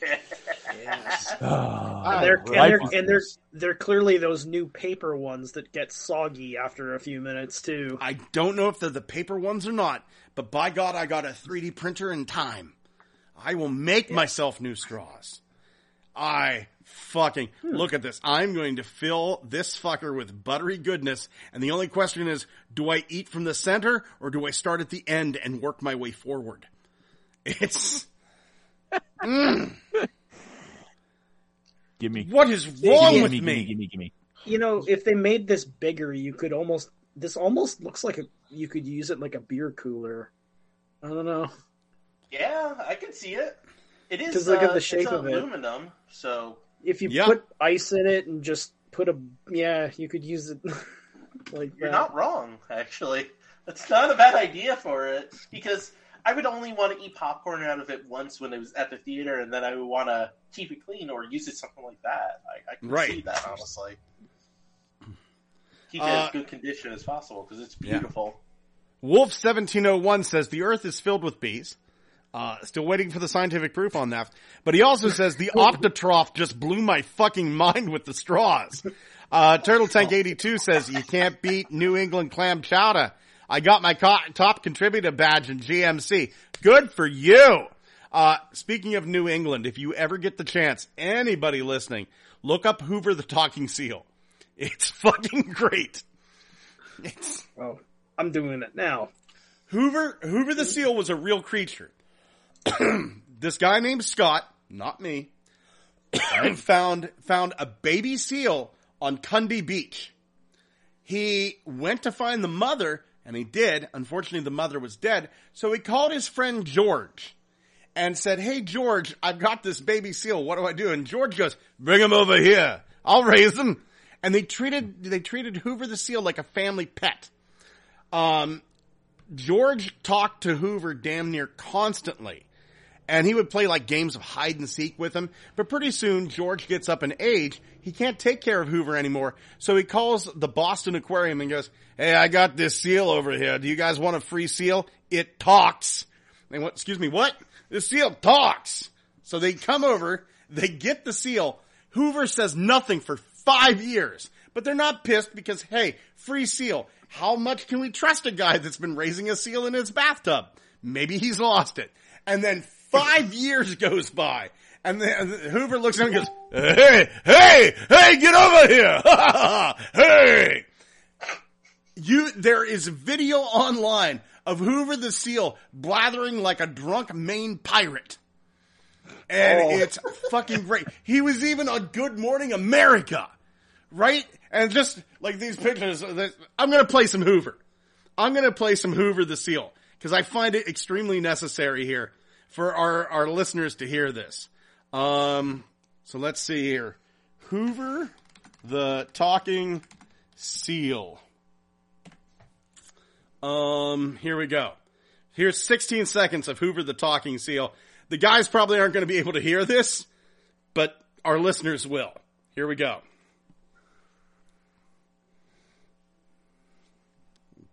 Yes. They're clearly those new paper ones that get soggy after a few minutes too. I don't know if they're the paper ones or not, but by God, I got a 3D printer in time. I will make myself new straws. I fucking look at this. I'm going to fill this fucker with buttery goodness, and the only question is, do I eat from the center or do I start at the end and work my way forward? It's Gimme. What is wrong with me? Gimme. You know, if they made this bigger, this almost looks like a you could use it like a beer cooler. I don't know. Yeah, I could see it. It is. Look at the shape of it. It's aluminum, so if you put ice in it and just put a you could use it like that. You're not wrong, actually. That's not a bad idea for it, because I would only want to eat popcorn out of it once when it was at the theater, and then I would want to keep it clean or use it something like that. I can see that, honestly. Keep it as good condition as possible, because it's beautiful. Yeah. Wolf1701 says, the Earth is filled with bees. Still waiting for the scientific proof on that. But he also says, the Optotroph just blew my fucking mind with the straws. Turtle Tank 82 says, you can't beat New England clam chowder. I got my top contributor badge in GMC. Good for you. Speaking of New England, if you ever get the chance, anybody listening, look up Hoover the Talking Seal. It's fucking great. Oh, I'm doing it now. Hoover the Seal was a real creature. This guy named Scott, not me, found a baby seal on Cundy Beach. He went to find the mother, and he did. Unfortunately, the mother was dead. So he called his friend George and said, hey, George, I've got this baby seal. What do I do? And George goes, bring him over here. I'll raise him. And they treated Hoover the seal like a family pet. George talked to Hoover damn near constantly. And he would play like games of hide and seek with him. But pretty soon, George gets up in age. He can't take care of Hoover anymore. So he calls the Boston Aquarium and goes, hey, I got this seal over here. Do you guys want a free seal? It talks. And what, excuse me, what? This seal talks. So they come over. They get the seal. Hoover says nothing for 5 years. But they're not pissed because, hey, free seal. How much can we trust a guy that's been raising a seal in his bathtub? Maybe he's lost it. And then 5 years goes by, and then Hoover looks at him and goes, hey, get over here. Hey. There is video online of Hoover the Seal blathering like a drunk Maine pirate. And it's fucking great. He was even on Good Morning America, right? And just like these pictures, I'm going to play some Hoover. I'm going to play some Hoover the Seal because I find it extremely necessary here for our listeners to hear this. So let's see here. Hoover the Talking Seal. Here we go. Here's 16 seconds of Hoover the Talking Seal. The guys probably aren't going to be able to hear this, but our listeners will. Here we go.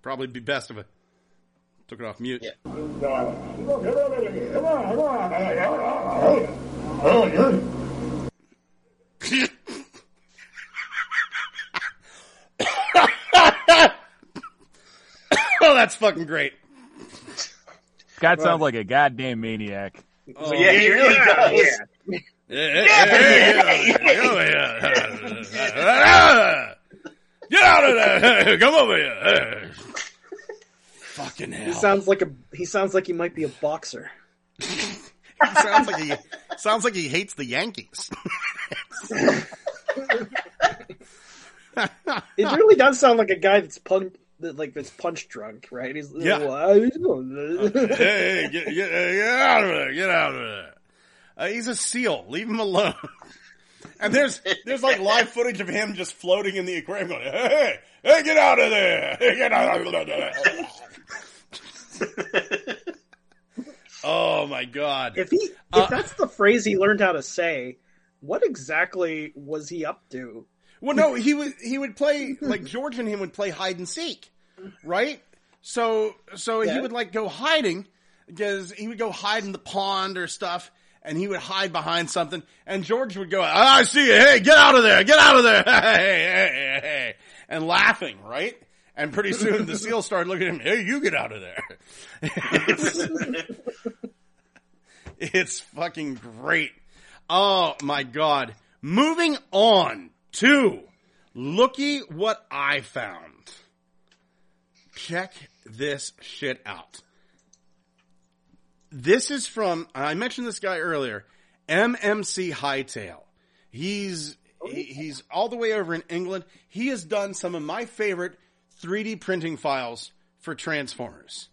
Probably be best if I took it off mute. Yeah. Oh, that's fucking great. Scott sounds like a goddamn maniac. Oh, yeah, he really does. Yeah. Get out of there! Come over here! Fucking hell! He sounds like he might be a boxer. He sounds like he hates the Yankees. It really does sound like a guy that's punch drunk, right? He's hey, get out of there! Get out of there! He's a seal. Leave him alone. And there's like live footage of him just floating in the aquarium going, hey, get out of there. Get out of there. Oh my God. If that's the phrase he learned how to say, what exactly was he up to? Well, no, he would play, like George and him would play hide and seek, right? So he would like go hiding because he would go hide in the pond or stuff. And he would hide behind something, and George would go, I see you, hey, get out of there, hey, and laughing, right? And pretty soon the seal started looking at him, hey, you get out of there. It's fucking great. Oh, my God. Moving on to looky what I found. Check this shit out. This is from, I mentioned this guy earlier, MMC Hightail. He's all the way over in England. He has done some of my favorite 3D printing files for Transformers.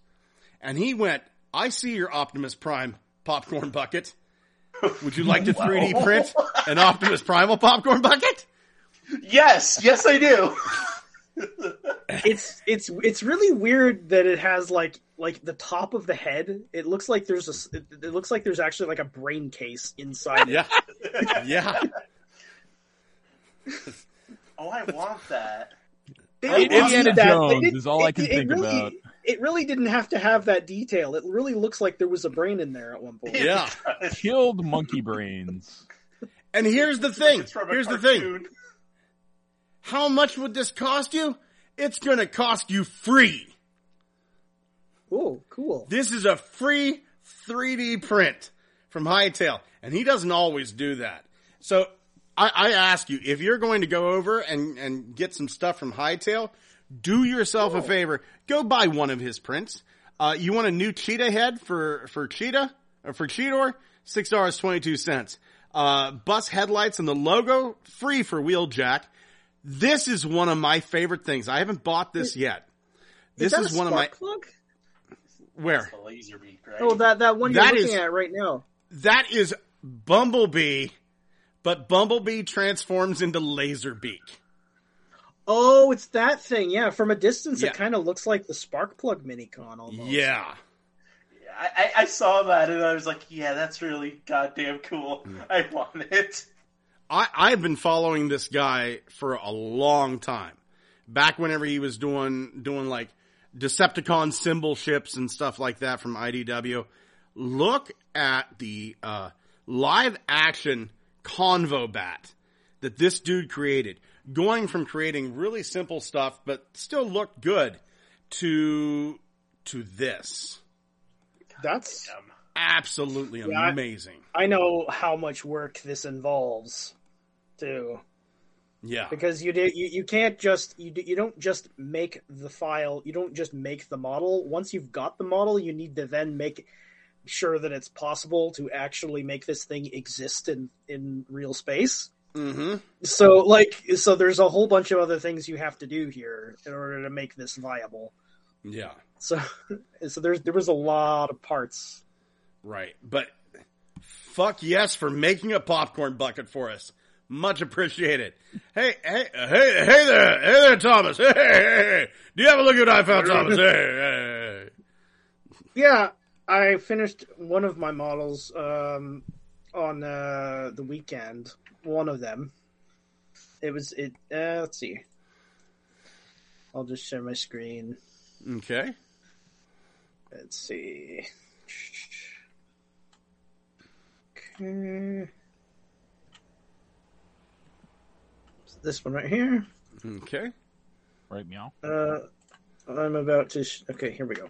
And he went, I see your Optimus Prime popcorn bucket. Would you like to 3D print an Optimus Primal popcorn bucket? Yes. Yes, I do. It's really weird that it has like the top of the head. It looks like there's a, it looks like there's actually like a brain case inside. Yeah. It. Yeah. Oh, I want that. Indiana Jones is all I can think about. It really didn't have to have that detail. It really looks like there was a brain in there at one point. Yeah. Killed monkey brains. And here's the thing. Here's the thing. How much would this cost you? It's going to cost you free. Oh, cool. This is a free 3D print from Hightail. And he doesn't always do that. So I ask you, if you're going to go over and get some stuff from Hightail, do yourself a favor. Go buy one of his prints. You want a new cheetah head for Cheetah or for Cheetor? $6.22. Bus headlights and the logo, free for Wheeljack. This is one of my favorite things. I haven't bought this yet. This is one of my. Plug? Where? That's a laser beak, right? Oh, that one you're looking at right now. That is Bumblebee, but Bumblebee transforms into Laserbeak. Oh, it's that thing. Yeah, from a distance, it kind of looks like the Sparkplug Minicon almost. Yeah. I saw that, and I was like, yeah, that's really goddamn cool. Mm. I want it. I've been following this guy for a long time. Back whenever he was doing like Decepticon symbol ships and stuff like that from IDW. Look at the live-action Convo Bat that this dude created. Going from creating really simple stuff, but still look good, to this. That's absolutely amazing. I know how much work this involves, too. Yeah, because you don't just make the file. You don't just make the model. Once you've got the model, you need to then make sure that it's possible to actually make this thing exist in real space. Mm-hmm. So there's a whole bunch of other things you have to do here in order to make this viable. Yeah. So there was a lot of parts. Right. But fuck yes for making a popcorn bucket for us. Much appreciated. Hey there, Thomas. Hey. Do you have a look at what I found, Thomas? Hey. Yeah, I finished one of my models on the weekend. One of them. Let's see. I'll just share my screen. Okay. Let's see. Okay. It's this one right here. Okay. Right, meow. I'm about to. Okay, here we go.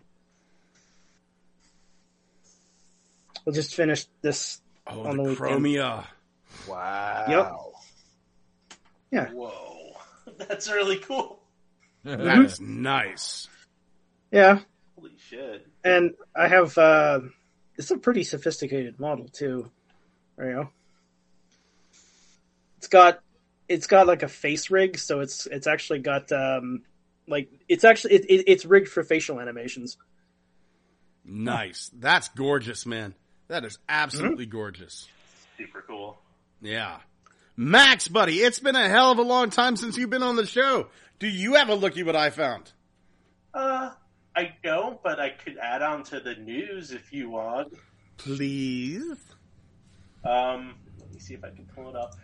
We'll just finish this on the Chromia. Wow. Yep. Yeah. Whoa. That's really cool. That is nice. Yeah. Holy shit. And I have, it's a pretty sophisticated model too. There you go. It's got like a face rig. So it's actually got, it's rigged for facial animations. Nice. That's gorgeous, man. That is absolutely gorgeous. Super cool. Yeah. Max, buddy, it's been a hell of a long time since you've been on the show. Do you have a looky what I found? I don't, but I could add on to the news if you want. Please. Let me see if I can pull it up.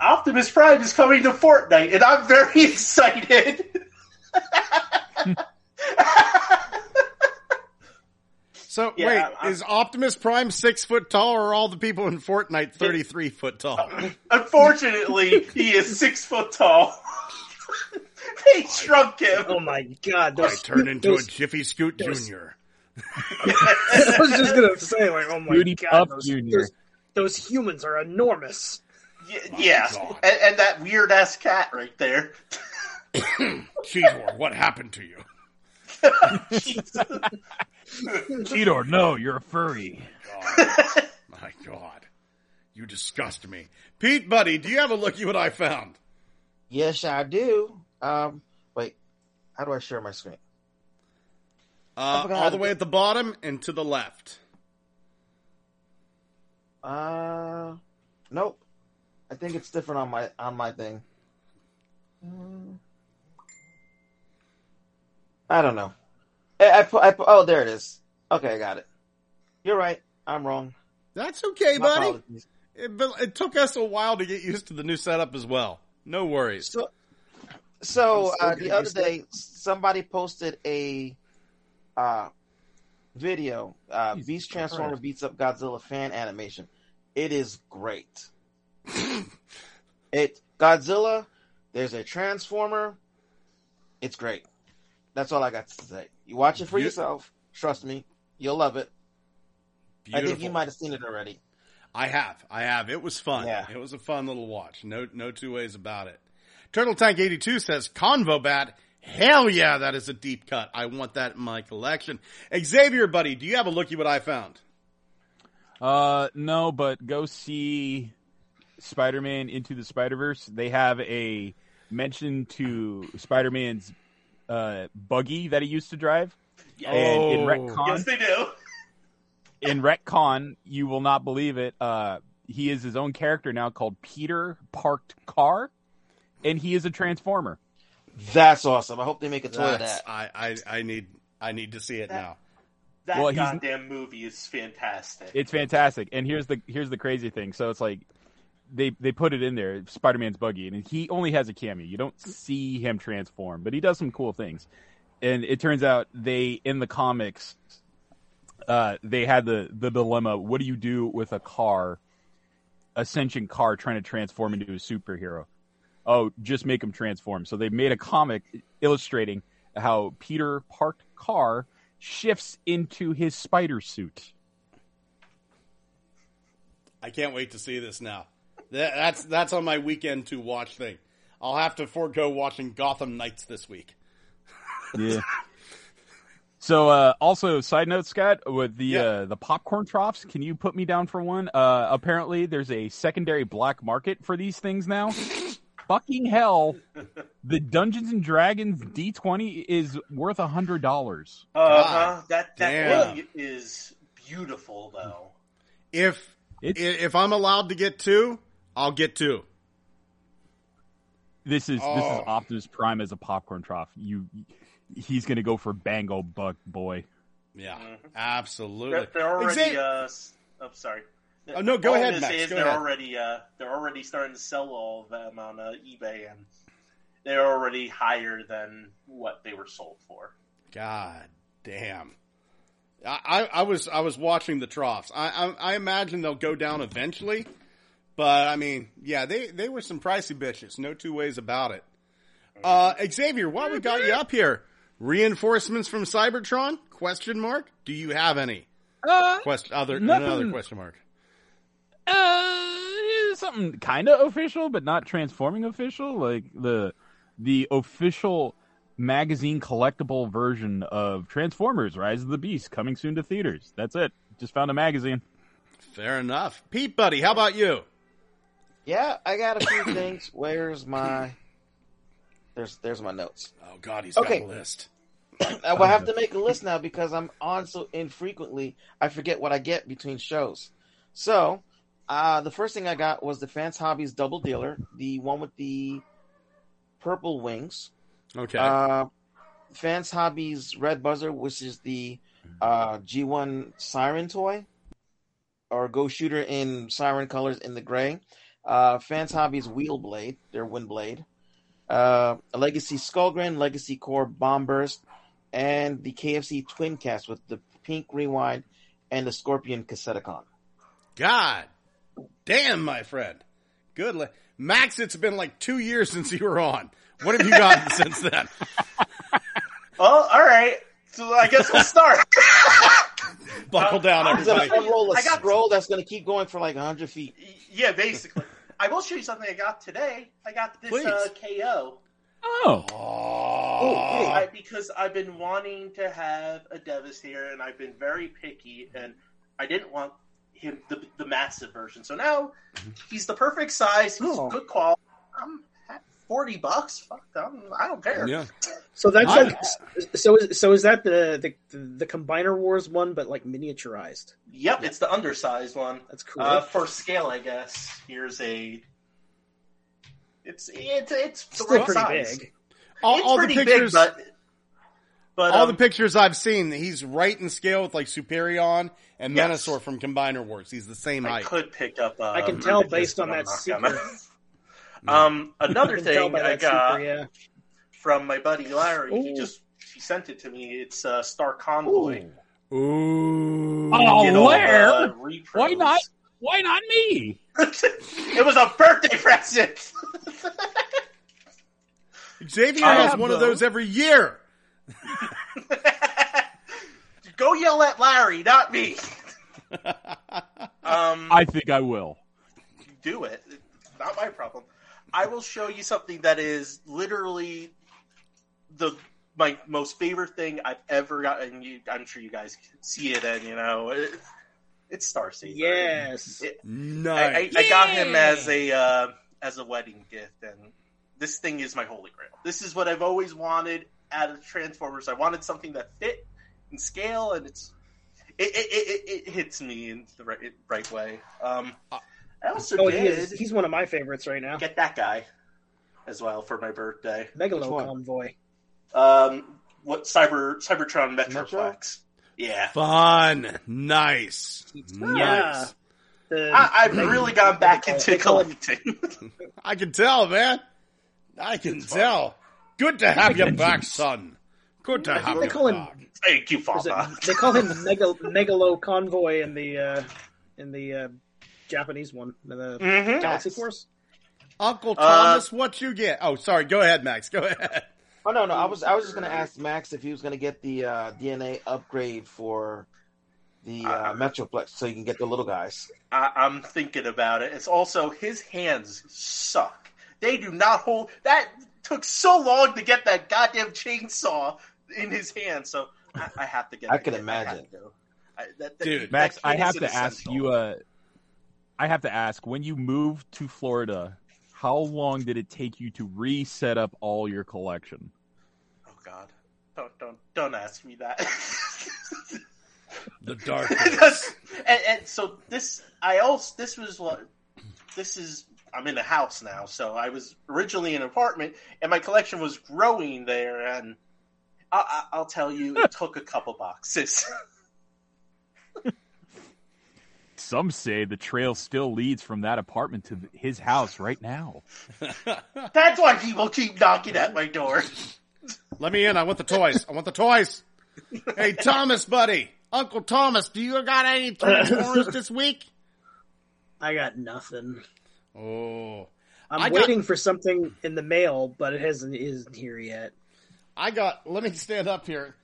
Optimus Prime is coming to Fortnite, and I'm very excited. So, yeah, wait, is Optimus Prime 6 foot tall, or are all the people in Fortnite 33 foot tall? Unfortunately, he is 6 foot tall. They shrunk him. Oh, my God. I turned into a Jiffy Scoot Jr. I was just going to say, like, oh, my Beauty God. Those humans are enormous. Yeah. Oh, and that weird-ass cat right there. Cheetor, what happened to you? Cheetor, no, you're a furry. My God. You disgust me. Pete, buddy, do you have a looky what I found? Yes, I do. Wait, How do I share my screen? All the way at the bottom and to the left. Nope. I think it's different on my thing. I don't know. Oh, there it is. Okay, I got it. You're right. I'm wrong. That's okay, my buddy. It took us a while to get used to the new setup as well. No worries. So the other day, somebody posted a video. Beast Transformer beats up Godzilla fan animation. It is great. Godzilla, there's a Transformer. It's great. That's all I got to say. You watch it for yourself. Trust me. You'll love it. Beautiful. I think you might have seen it already. I have. It was fun. Yeah. It was a fun little watch. No two ways about it. Turtle Tank 82 says, Convo Bat. Hell yeah, that is a deep cut. I want that in my collection. Xavier, buddy, do you have a looky what I found? No, but go see Spider-Man Into the Spider-Verse. They have a mention to Spider-Man's buggy that he used to drive. Yes. And in retcon, yes, they do. In retcon, you will not believe it. He is his own character now called Peter Parked Car, and he is a Transformer. That's awesome. I hope they make a toy of that. I need to see it now. That goddamn movie is fantastic. It's fantastic. And here's the crazy thing. So it's like they put it in there, Spider-Man's buggy, and he only has a cameo. You don't see him transform, but he does some cool things. And it turns out in the comics, they had the dilemma, what do you do with a sentient car trying to transform into a superhero? Oh, just make him transform. So they made a comic illustrating how Peter Parked Car shifts into his spider suit. I can't wait to see this now. That's on my weekend to watch thing. I'll have to forego watching Gotham Knights this week. Yeah. So, also, side note, Scott, with the popcorn troughs, can you put me down for one? Apparently, there's a secondary black market for these things now. Fucking hell, the Dungeons and Dragons D20 is worth $100. That really is beautiful, though. If I'm allowed to get two, I'll get two. This is Optimus Prime as a popcorn trough. He's going to go for bango buck, boy. Yeah, absolutely. They're already. I'm sorry. Oh no! Go ahead, Max. They're already starting to sell all of them on eBay, and they're already higher than what they were sold for. God damn! I was watching the troughs. I imagine they'll go down eventually, but I mean, yeah, they were some pricey bitches. No two ways about it. Xavier, while we got you up here, reinforcements from Cybertron? Question mark. Do you have any? Another question mark. Something kind of official, but not transforming official. Like the official magazine collectible version of Transformers: Rise of the Beasts coming soon to theaters. That's it. Just found a magazine. Fair enough. Pete, buddy, how about you? Yeah, I got a few things. Where's my? There's my notes. Oh God, he's got a list. I will have to make a list now because I'm on so infrequently. I forget what I get between shows. So. The first thing I got was the Fans Hobbies Double Dealer, the one with the purple wings. Okay. Fans Hobbies Red Buzzer, which is the G1 Siren toy, or Go Shooter in Siren colors in the gray. Fans Hobbies Wheel Blade, their Wind Blade. A Legacy Skullgrin, Legacy Core Bombburst, and the KFC Twin Cast with the Pink Rewind and the Scorpion Cassetticon. God. Damn, my friend. Good. Max, it's been like 2 years since you were on. What have you gotten since then? Well, all right. So I guess we'll start. Buckle down, everybody. I got roll that's going to keep going for like 100 feet. Yeah, basically. I will show you something I got today. I got this KO. Oh. Because I've been wanting to have a Devastator, and I've been very picky, and I didn't want him the massive version. So now he's the perfect size. He's good quality. I'm $40? Fuck them. I don't care. Yeah. So that's so is that the Combiner Wars one, but like miniaturized? Yep, it's the undersized one. That's cool. For scale, I guess. Here's a. It's still pretty size. Big. All pretty the pictures, big, but all the pictures I've seen, he's right in scale with like Superion and Menasor from Combiner Wars. He's the same height. I could pick up. I can tell based on that secret. Another thing I got from my buddy Larry, he sent it to me. It's Star Convoy. Ooh. Where? Why not? Why not me? It was a birthday present. Xavier has one of those every year. Go yell at Larry, not me. I think I will. Do it. Not my problem. I will show you something that is literally my most favorite thing I've ever gotten. I'm sure you guys can see it, and it's Starsaber. Yes, nice. I got him as a wedding gift, and this thing is my holy grail. This is what I've always wanted out of Transformers. I wanted something that fit and scale, and it hits me in the right way. I also he's one of my favorites right now. Get that guy as well for my birthday. Megalo Convoy. What Cybertron Metroplex? Yeah, fun, nice. I've really gone back into collecting. I can tell, man. I can tell. Good to have you back, son. Good to have you back. Thank you, Father. They call him Megalo Convoy in the Japanese one, the Galaxy Force. Uncle Thomas, what you get? Oh, sorry. Go ahead, Max. Go ahead. Oh no, I was just going to ask Max if he was going to get the DNA upgrade for the Metroplex, so you can get the little guys. I'm thinking about it. It's also his hands suck. They do not hold. That took so long to get that goddamn chainsaw in his hand. So I have to get. I can imagine. Dude, Max, I have to ask you. I have to ask, when you moved to Florida, how long did it take you to reset up all your collection? Oh God, don't ask me that. The darkness. and so I'm in a house now. So I was originally in an apartment, and my collection was growing there. And I'll tell you, it took a couple boxes. Some say the trail still leads from that apartment to his house right now. That's why people keep knocking at my door. Let me in. I want the toys. Hey, Thomas, buddy. Uncle Thomas, do you got any Transformers this week? I got nothing. Oh. I'm waiting for something in the mail, but it isn't here yet. Let me stand up here.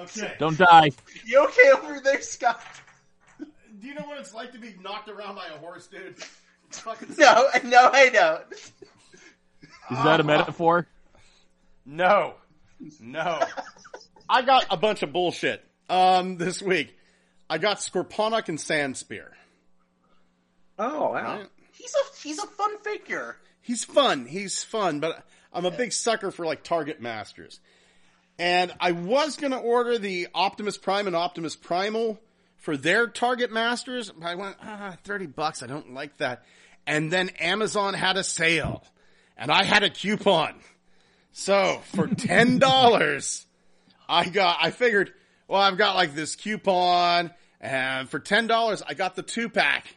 Okay. Don't die. You okay over there, Scott? Do you know what it's like to be knocked around by a horse, dude? No, I don't. Is that a metaphor? No. I got a bunch of bullshit this week. I got Scorponok and Sandspear. Oh, wow. He's a fun figure. He's fun, but I'm a big sucker for, like, Target Masters. And I was going to order the Optimus Prime and Optimus Primal for their Target Masters. But I went, $30. I don't like that. And then Amazon had a sale. And I had a coupon. So for $10, I've got like this coupon. And for $10, I got the 2-pack.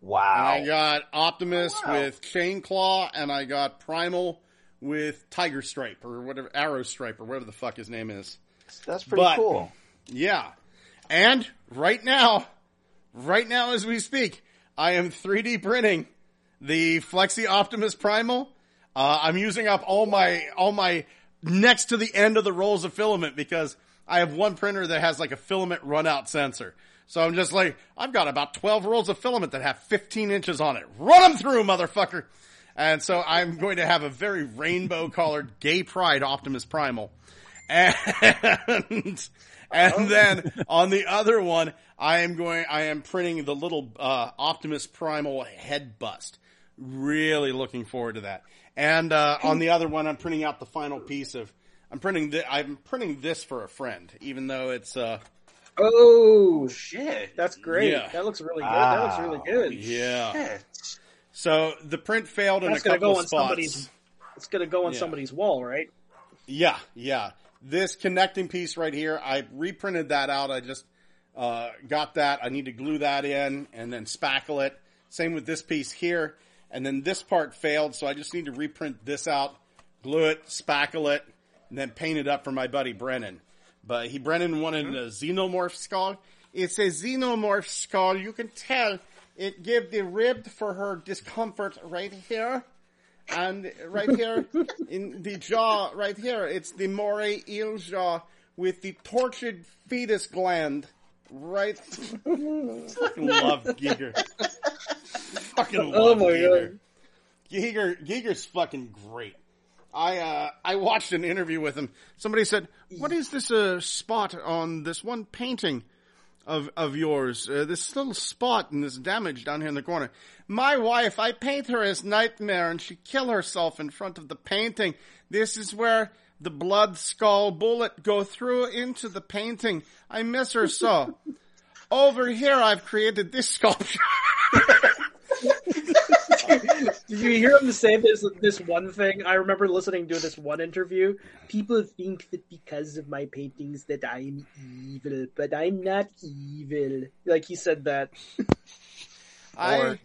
Wow. And I got Optimus with Chain Claw, and I got Primal with Tiger Stripe or whatever, Arrow Stripe or whatever the fuck his name is. That's pretty cool. Yeah. And right now as we speak, I am 3D printing the Flexi Optimus Primal. I'm using up all my next to the end of the rolls of filament because I have one printer that has like a filament run out sensor. So I'm just like, I've got about 12 rolls of filament that have 15 inches on it. Run them through, motherfucker. And so I'm going to have a very rainbow-collared gay pride Optimus Primal. And then on the other one, I am printing the little Optimus Primal head bust. Really looking forward to that. And on the other one, I'm printing out the final piece of. I'm printing this for a friend, even though it's. Oh shit! That's great. Yeah. That looks really good. Wow. That looks really good. Yeah. Shit. So the print failed in a couple of spots. It's going to go on somebody's wall, right? Yeah, yeah. This connecting piece right here, I reprinted that out. I just got that. I need to glue that in and then spackle it. Same with this piece here. And then this part failed, so I just need to reprint this out, glue it, spackle it, and then paint it up for my buddy Brennan. But Brennan wanted a xenomorph skull. It's a xenomorph skull. You can tell it gave the ribbed for her discomfort right here. And right here, in the jaw right here, it's the moray eel jaw with the tortured fetus gland. Right. Fucking love Giger. Fucking love Giger. Giger's fucking great. I watched an interview with him. Somebody said, "What is this spot on this one painting of yours? This little spot and this damage down here in the corner. My wife, I paint her as Nightmare, and she kills herself in front of the painting. This is where the blood skull bullet go through into the painting. I miss her so. Over here, I've created this sculpture." Did you hear him say this one thing? I remember listening to this one interview. People think that because of my paintings that I'm evil, but I'm not evil. Like he said that.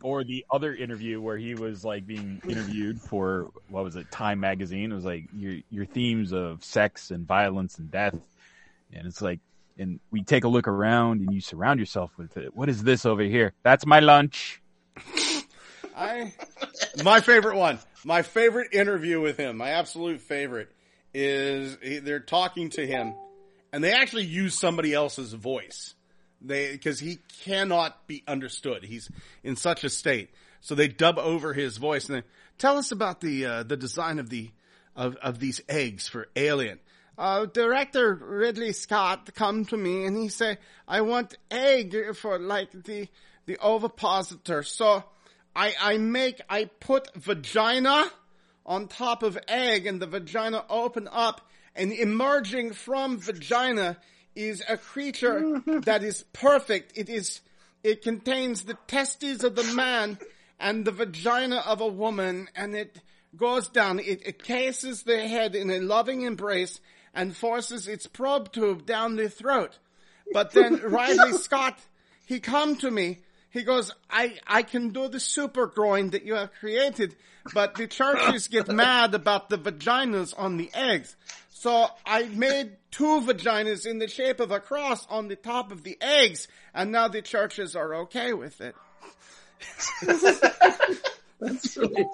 Or the other interview where he was like being interviewed for, what was it, Time magazine? It was like your themes of sex and violence and death. And it's like, and we take a look around and you surround yourself with it. What is this over here? That's my lunch. My favorite one, my favorite interview with him, my absolute favorite, is they're talking to him, and they actually use somebody else's voice because he cannot be understood. He's in such a state, so they dub over his voice and they tell us about the design of these eggs for Alien. Director Ridley Scott come to me and he say, "I want egg for like the ovipositor." So I put vagina on top of egg, and the vagina open up, and emerging from vagina is a creature that is perfect. It contains the testes of the man and the vagina of a woman, and it goes down. It cases the head in a loving embrace and forces its probe tube down the throat. But then Riley Scott, he come to me. He goes, I can do the super groin that you have created, but the churches get mad about the vaginas on the eggs. So I made two vaginas in the shape of a cross on the top of the eggs, and now the churches are okay with it. That's really...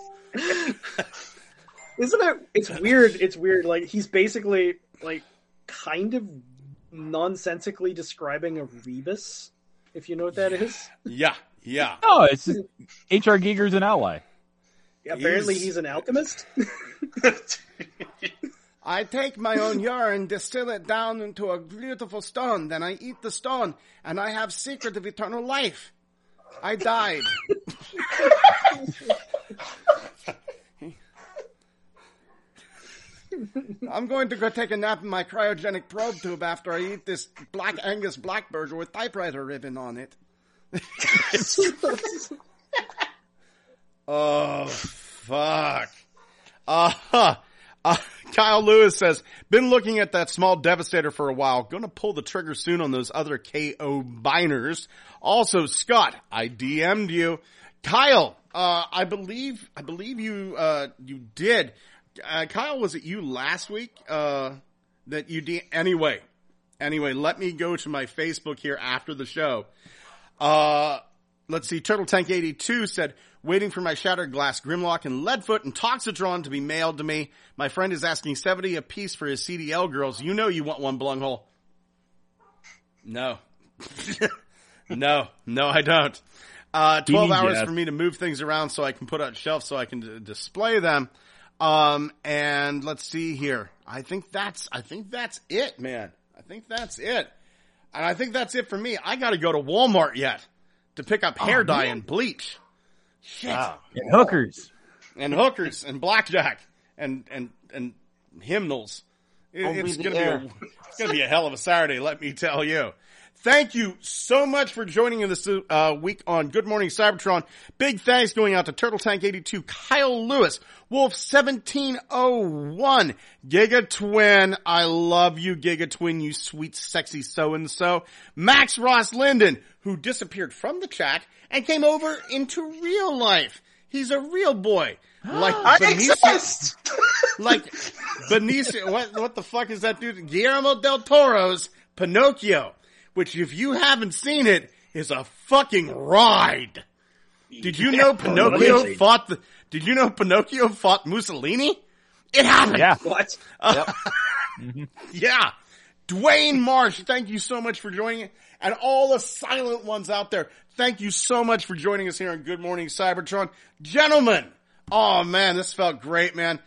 Isn't it? It's weird. It's weird. Like, he's basically, like, kind of nonsensically describing a rebus. If you know what that is. Yeah, yeah. Oh, it's H.R. Giger's an ally. Yeah, apparently he's an alchemist. I take my own urine, distill it down into a beautiful stone, then I eat the stone, and I have secret of eternal life. I died. I'm going to go take a nap in my cryogenic probe tube after I eat this Black Angus Blackburger with typewriter ribbon on it. Oh, fuck. Kyle Lewis says, been looking at that small Devastator for a while. Gonna pull the trigger soon on those other KO biners. Also, Scott, I DM'd you. Kyle, I believe you did. Kyle, was it you last week that you Anyway, let me go to my Facebook here after the show. Let's see. Turtle Tank 82 said, waiting for my Shattered Glass Grimlock and Leadfoot and Toxitron to be mailed to me. My friend is asking $70 apiece for his CDL girls. You know you want one, Blunghole. No. No, I don't. 12 hours for me to move things around so I can put on shelves so I can display them. And let's see here. I think that's it, man. I think that's it. And I think that's it for me. I gotta go to Walmart yet to pick up hair dye and bleach. Shit. Wow. And hookers. And hookers and blackjack and hymnals. It's going to be a hell of a Saturday, let me tell you. Thank you so much for joining us this week on Good Morning Cybertron. Big thanks going out to Turtle Tank 82, Kyle Lewis, Wolf 1701, Gigatwin. I love you, Gigatwin, you sweet, sexy so-and-so. Max Ross Linden, who disappeared from the chat and came over into real life. He's a real boy. Like I exist! Like Benicio, what the fuck is that dude? Guillermo del Toro's Pinocchio. Which, if you haven't seen it, is a fucking ride. Did you know Pinocchio fought Mussolini? It happened. Yeah. What? Yeah. Dwayne Marsh, thank you so much for joining. And all the silent ones out there, thank you so much for joining us here on Good Morning Cybertron. Gentlemen, oh man, this felt great, man.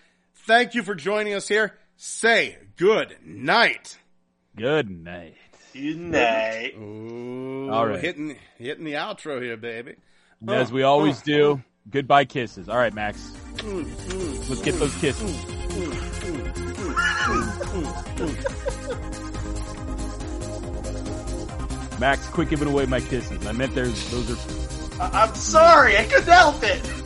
Thank you for joining us here. Say good night. Good night. Good night. Ooh, all right. Hitting the outro here, baby. And as we always do, goodbye kisses. All right, Max. Let's get those kisses. Max, quit giving away my kisses. I meant those are... I'm sorry. I couldn't help it.